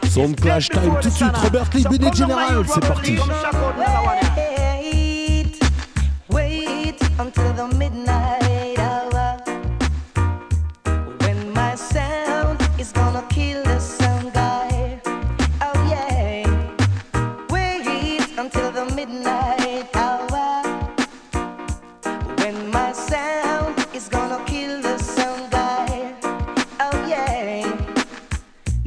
Son clash time tout de suite, Robert Lee, Buddy General, c'est parti. Wait until the midnight hour when my sound is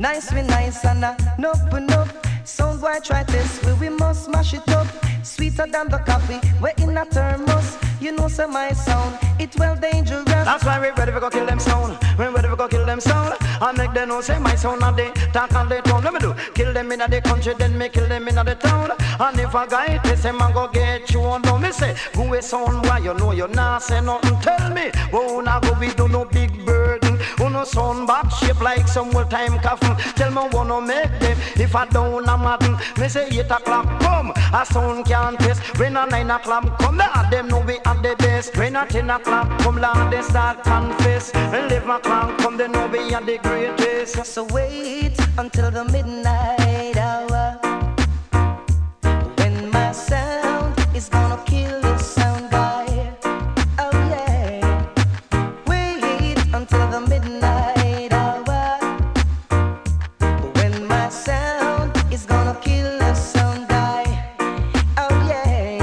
Nice we nice and nope nope. Sound boy try this way, we must smash it up. Sweeter than the coffee, we're in a thermos. You know say my sound, it well dangerous. That's why we ready to go kill them sound. We ready to go kill them sound. I make them know say my sound and they talk and they tone. Let me do, kill them in the country, then me kill them in the town. And if I got it, they say man go get you on. No me say, who is sound why you know you not say nothing. Tell me, who now go we do no big burden. Who no sound back shape like some old time coffin. Tell me wanna make them, if I don't I'm madden. Me say 8 o'clock come, a sound can't test. When a 9 o'clock come, let them know we at the best. When a 10 o'clock come, Lord, they start confess. When 11 o'clock come, they know we are the greatest. So wait until the midnight hour, when my sound is gonna kill this sound guy. Oh yeah. Wait until the midnight hour, when my sound is gonna kill this sound guy. Oh yeah.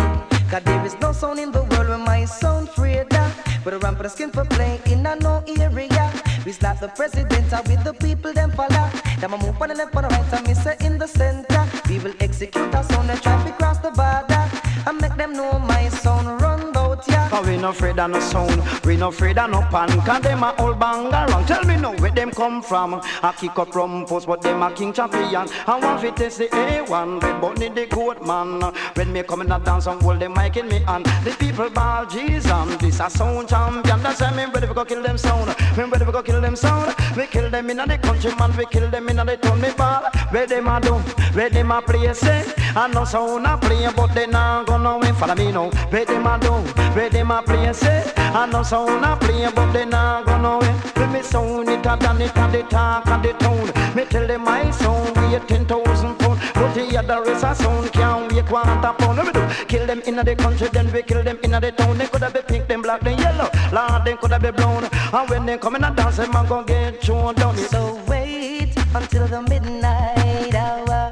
Cause there is no sound in the world when my sound freedom. But a ramp for the skin for play in a no area. We slap the president and with the people them follow. Them a move on the left on the right and miss in the center. We will execute our sound and traffic cross the border. And make them know my sound run out ya. Cause we no afraid of no sound, we no afraid of no pan. Cause them a all bang around. Tell me no where them come from. I kick up from post but them a king champion. And one fit is the A1 with Bonnie the goat man. When me come in a dance and hold the mic in me hand. The people ball Jesus, this a sound champion. That's why me ready for go kill them sound. Me ready for go kill them sound. We kill them in the country man, we kill them in the town. Me ball where them a do, where them a play say. And no sound a play but they not gonna win. Follow me now. Where them a do, where them a play say. And no sound a play but they not gonna win. When me sound it a done it and they talk and they tone. Me tell them my sound weigh 10,000 pounds. But the other is a sound can't weigh 1 pound. Let me do, kill them in the country then we kill them in the town. They coulda be pink, them black, them yellow. Lord, them coulda be brown. And when they come in and dance, man gon' get you down. So wait until the midnight hour,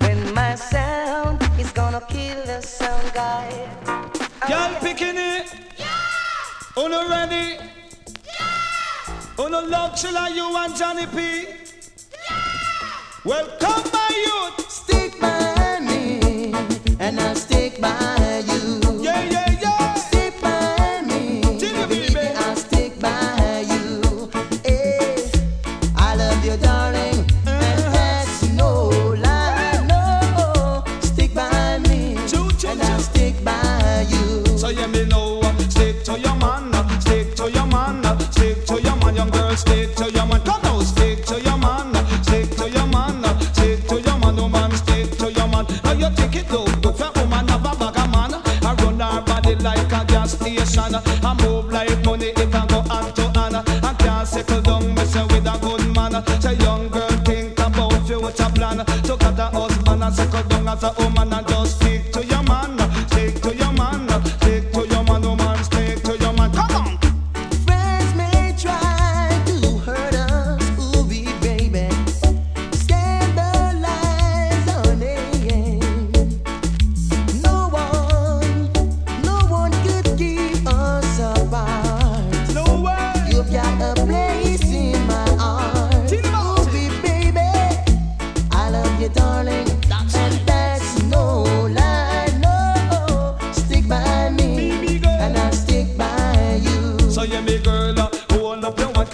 when my sound is gonna kill the sound guy. Y'all picking it? Yeah! Uno ready? Yeah! Uno love chilla you and Johnny P? Yeah! Welcome my youth! Stick by me, and I stick by you. Yeah, yeah. Stick to your man, come on, stick to your man, stick to your man, stick to your man, oh man, stick to your man. Now you take it low, look for a woman, have a bag of man. I run her body like a gas station. I move like money if I go hand to hand. I can't settle down, me say with a good man. Say young girl, think about future plan. So got a husband and settle down as a woman and just stick to your man, stick to your man, stick to your man, oh man, stick to your man. Come on.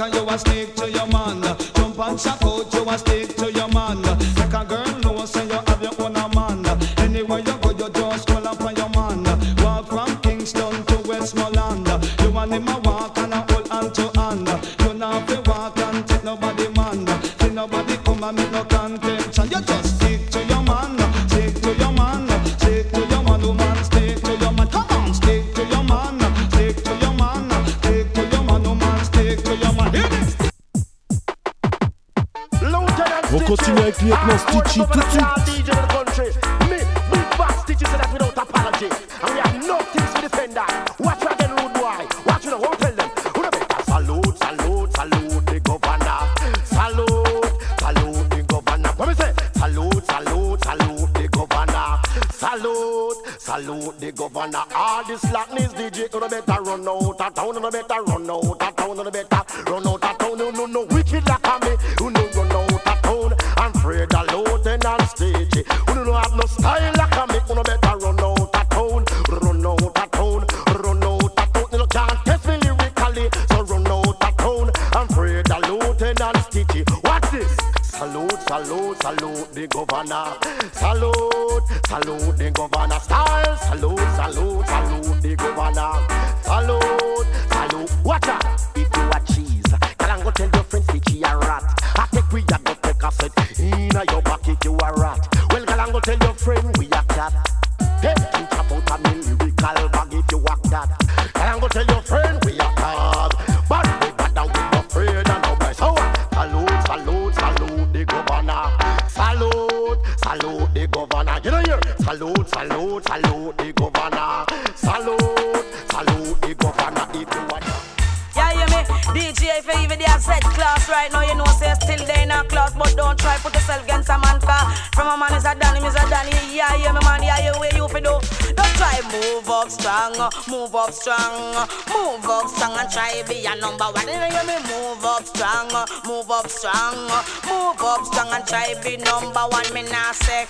You a stick to your man, jump and shout out. You a stick to your man. Make a girl know say you have your own man. Anywhere you go, you just call up on your man. Walk from Kingston to Westmoreland. You and him a walk and a hold hand to hand. You not be walk and take nobody man. Till nobody come and make no contention. You just stick to your man, stick to your man, stick to your man, woman, stick to your man. Come on, stick to your man, stick to your man, stick to your man, woman, stick to your man. On continue avec Lieutenant Stitchy tout de suite. Salute, salute, salute the governor. Salute, salute the governor. What me say? Salute, salute, salute the governor. Salute, salute the governor. All this slackness DJ, you better run out of town, you better run out of town, you better run out of town. You know wicked like me. I like a make no better run out of town. Run out of town, run out of town. You no can't test me lyrically, so run out of town. I'm afraid of looting and stitchy. What's this? Salute, salute, salute the governor. Salute, salute the governor style. Salute, salute, salute the governor. Salute, salute. Watch out. If you a cheese, can I go tell your friends that you a rat? I take we a go take a set. Inna your pocket you a rat. Well, can I go tell your friend we a cat? Hey, you chop out a me lyrical bag if you walk that. Can I go tell your friend we a cat? But we got down with no friend and no best. So salute, salute, salute the governor. Salute, salute the governor. You know here. Salute, salute, salute the governor. Salute, salute the governor. If you want. Yeah, you me DJ. If you even there set class right now, you know say still there in a class, but don't try put yourself against a man car. From a man is a Danny, Mr. Danny. Yeah, you me man. Yeah, you way you fi do. Don't try move up strong, move up strong, move up strong and try be a number one. You hear me? Move up strong, move up strong, move up strong and try be number one. Me nah say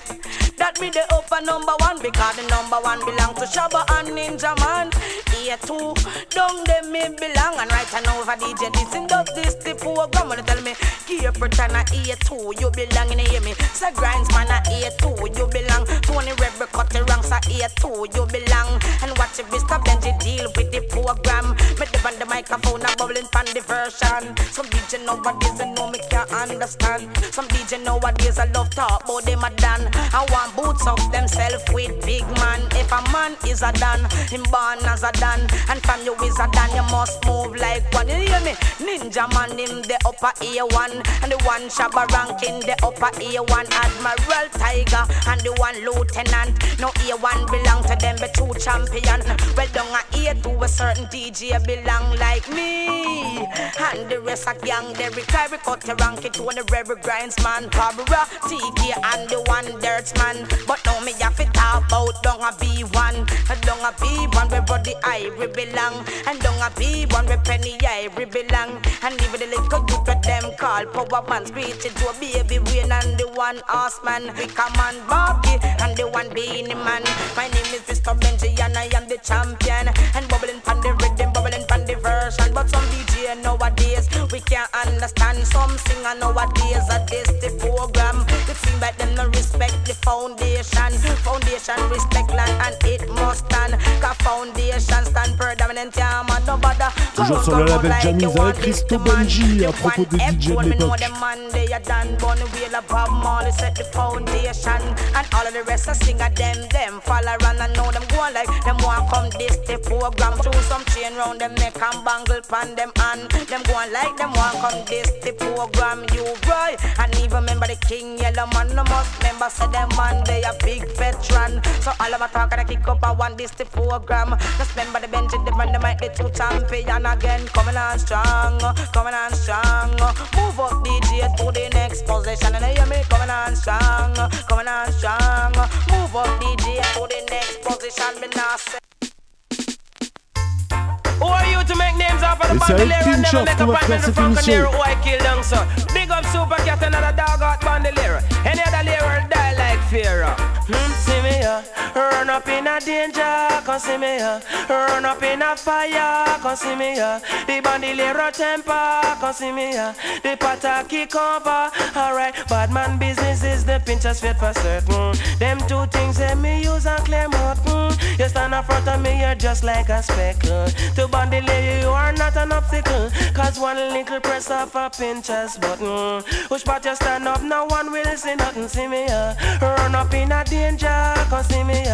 that me the upper number one because the number one belong to Shabba and Ninja Man. Here too, down them me belong and right and over DJ this and does this the program. When you tell me keep pretend I here too, you belong in here me. So grinds man I here too, you belong. Tony Rebel cut the ranks I here too. You belong and watch it, Mr. Benji deal with the program. But the band the microphone a bubbling pan the version. Some DJ nowadays I know me can't understand. Some DJ nowadays I love talk about them a dan. I want boots up themselves with big man. If a man is a dan, him born as a dan. And from you is a dan, you must move like one. You hear me? Ninja Man him the upper ear one. And the one Shabba Ranking the upper ear one. Admiral Tiger and the one Lieutenant. No ear one belong to them be true champion. Well down a ear to a certain DJ belong like me. And the rest a gang they retire we cut the rank it when the rebel grinds man. Pabra, TK and the one dirt man. But now me have it talk about down a B1. Down a B1 where Buddy Irie belong. And down a B1 where Penny Irie belong. And even the little group of them call Power Man. Speech to a baby Wayne and the one horse man. We come on Bobby and the one Beanie Man. My name is Mr. Benji and I am the champion. And bubbling pan the rhythm, bubbling pan the version. But some DJ nowadays, we can't understand. Some singer nowadays, that is the program. It seems like them no respect the foundation. Foundation respect land and it must stand. Cause foundation stand predominant, yeah man, no bother. Toujours sur le label Jammy's avec Christo Benji à propos des DJ de l'époque. And all of the rest of singer them follow around and know them go on like them want come this the program. Through some chain round them neck and bangle pan them and them go on like them want come this the program. You right and even remember the King Yellow Man. No must remember say them man they a big veteran. So all of my talk and I kick up I want this the program. Just remember the Benji the man the might the two champion again. Coming on strong, coming on strong. Move up DJ to the next position and you hear me coming on strong, coming on strong. Move up DJ to the next position, me now say. Who are you to make names off of the bandolier and never make a prime minister from Canary? Who I kill them, sir? Big up Super Cat, another dog out bandolier. Any other layer will die like fear. See me here, run up in a danger, come see me here. Run up in a fire, come see me here. The bandolier temper, come see me here. The pataki cover, alright. Bad man business is the Pinchers fit for certain. Them two things that me use and claim out. You stand in front of me, you're just like a speckle. To bandolier, you are not an obstacle. Cause one little press off a Pinchers button. Which part you stand up, no one will see nothing. See me here, run up in a danger, come see me here.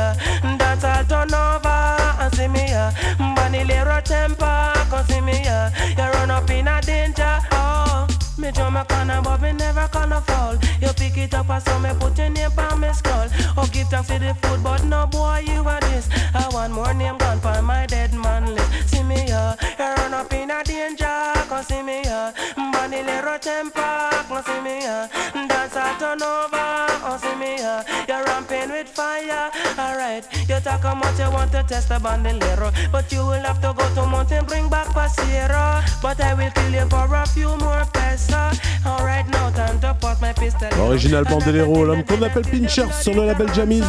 That's all turn over, and see me here. Bandolier temper, come see me here. You run up in a danger, oh. Me drum a corner, but me never gonna fall. You pick it up and so me put your name on me skull. Oh, give thanks to the food, but no boy, you are this. I want more name gone for my dead man list. See me here, you run up in a danger, come see me here. Bandolero temper, come see me here. Dance a turn over, come see me here. You're ramping with fire, alright. You talk how much you want to test the bandolero, but you will have to go to mountain, bring back Pasero. But I will kill you for a few more pesos. Alright, now time to put my Original Bandolero, l'homme qu'on appelle Pinchers sur le label Jammy's.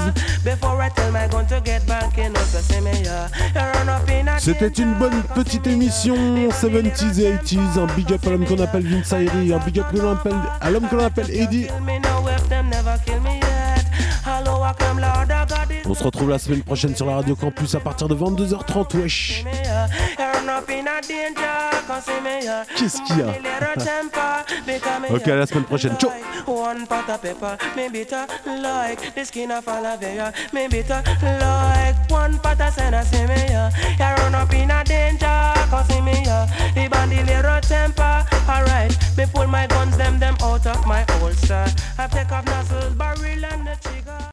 C'était une bonne petite émission 70s et 80s. Un big up à l'homme qu'on appelle Vince Irie, un big up à l'homme qu'on appelle Eddie. On se retrouve la semaine prochaine sur la Radio Campus à partir de 22h30, wesh. Qu'est-ce qu'il y a? Ok, à la semaine prochaine, ciao.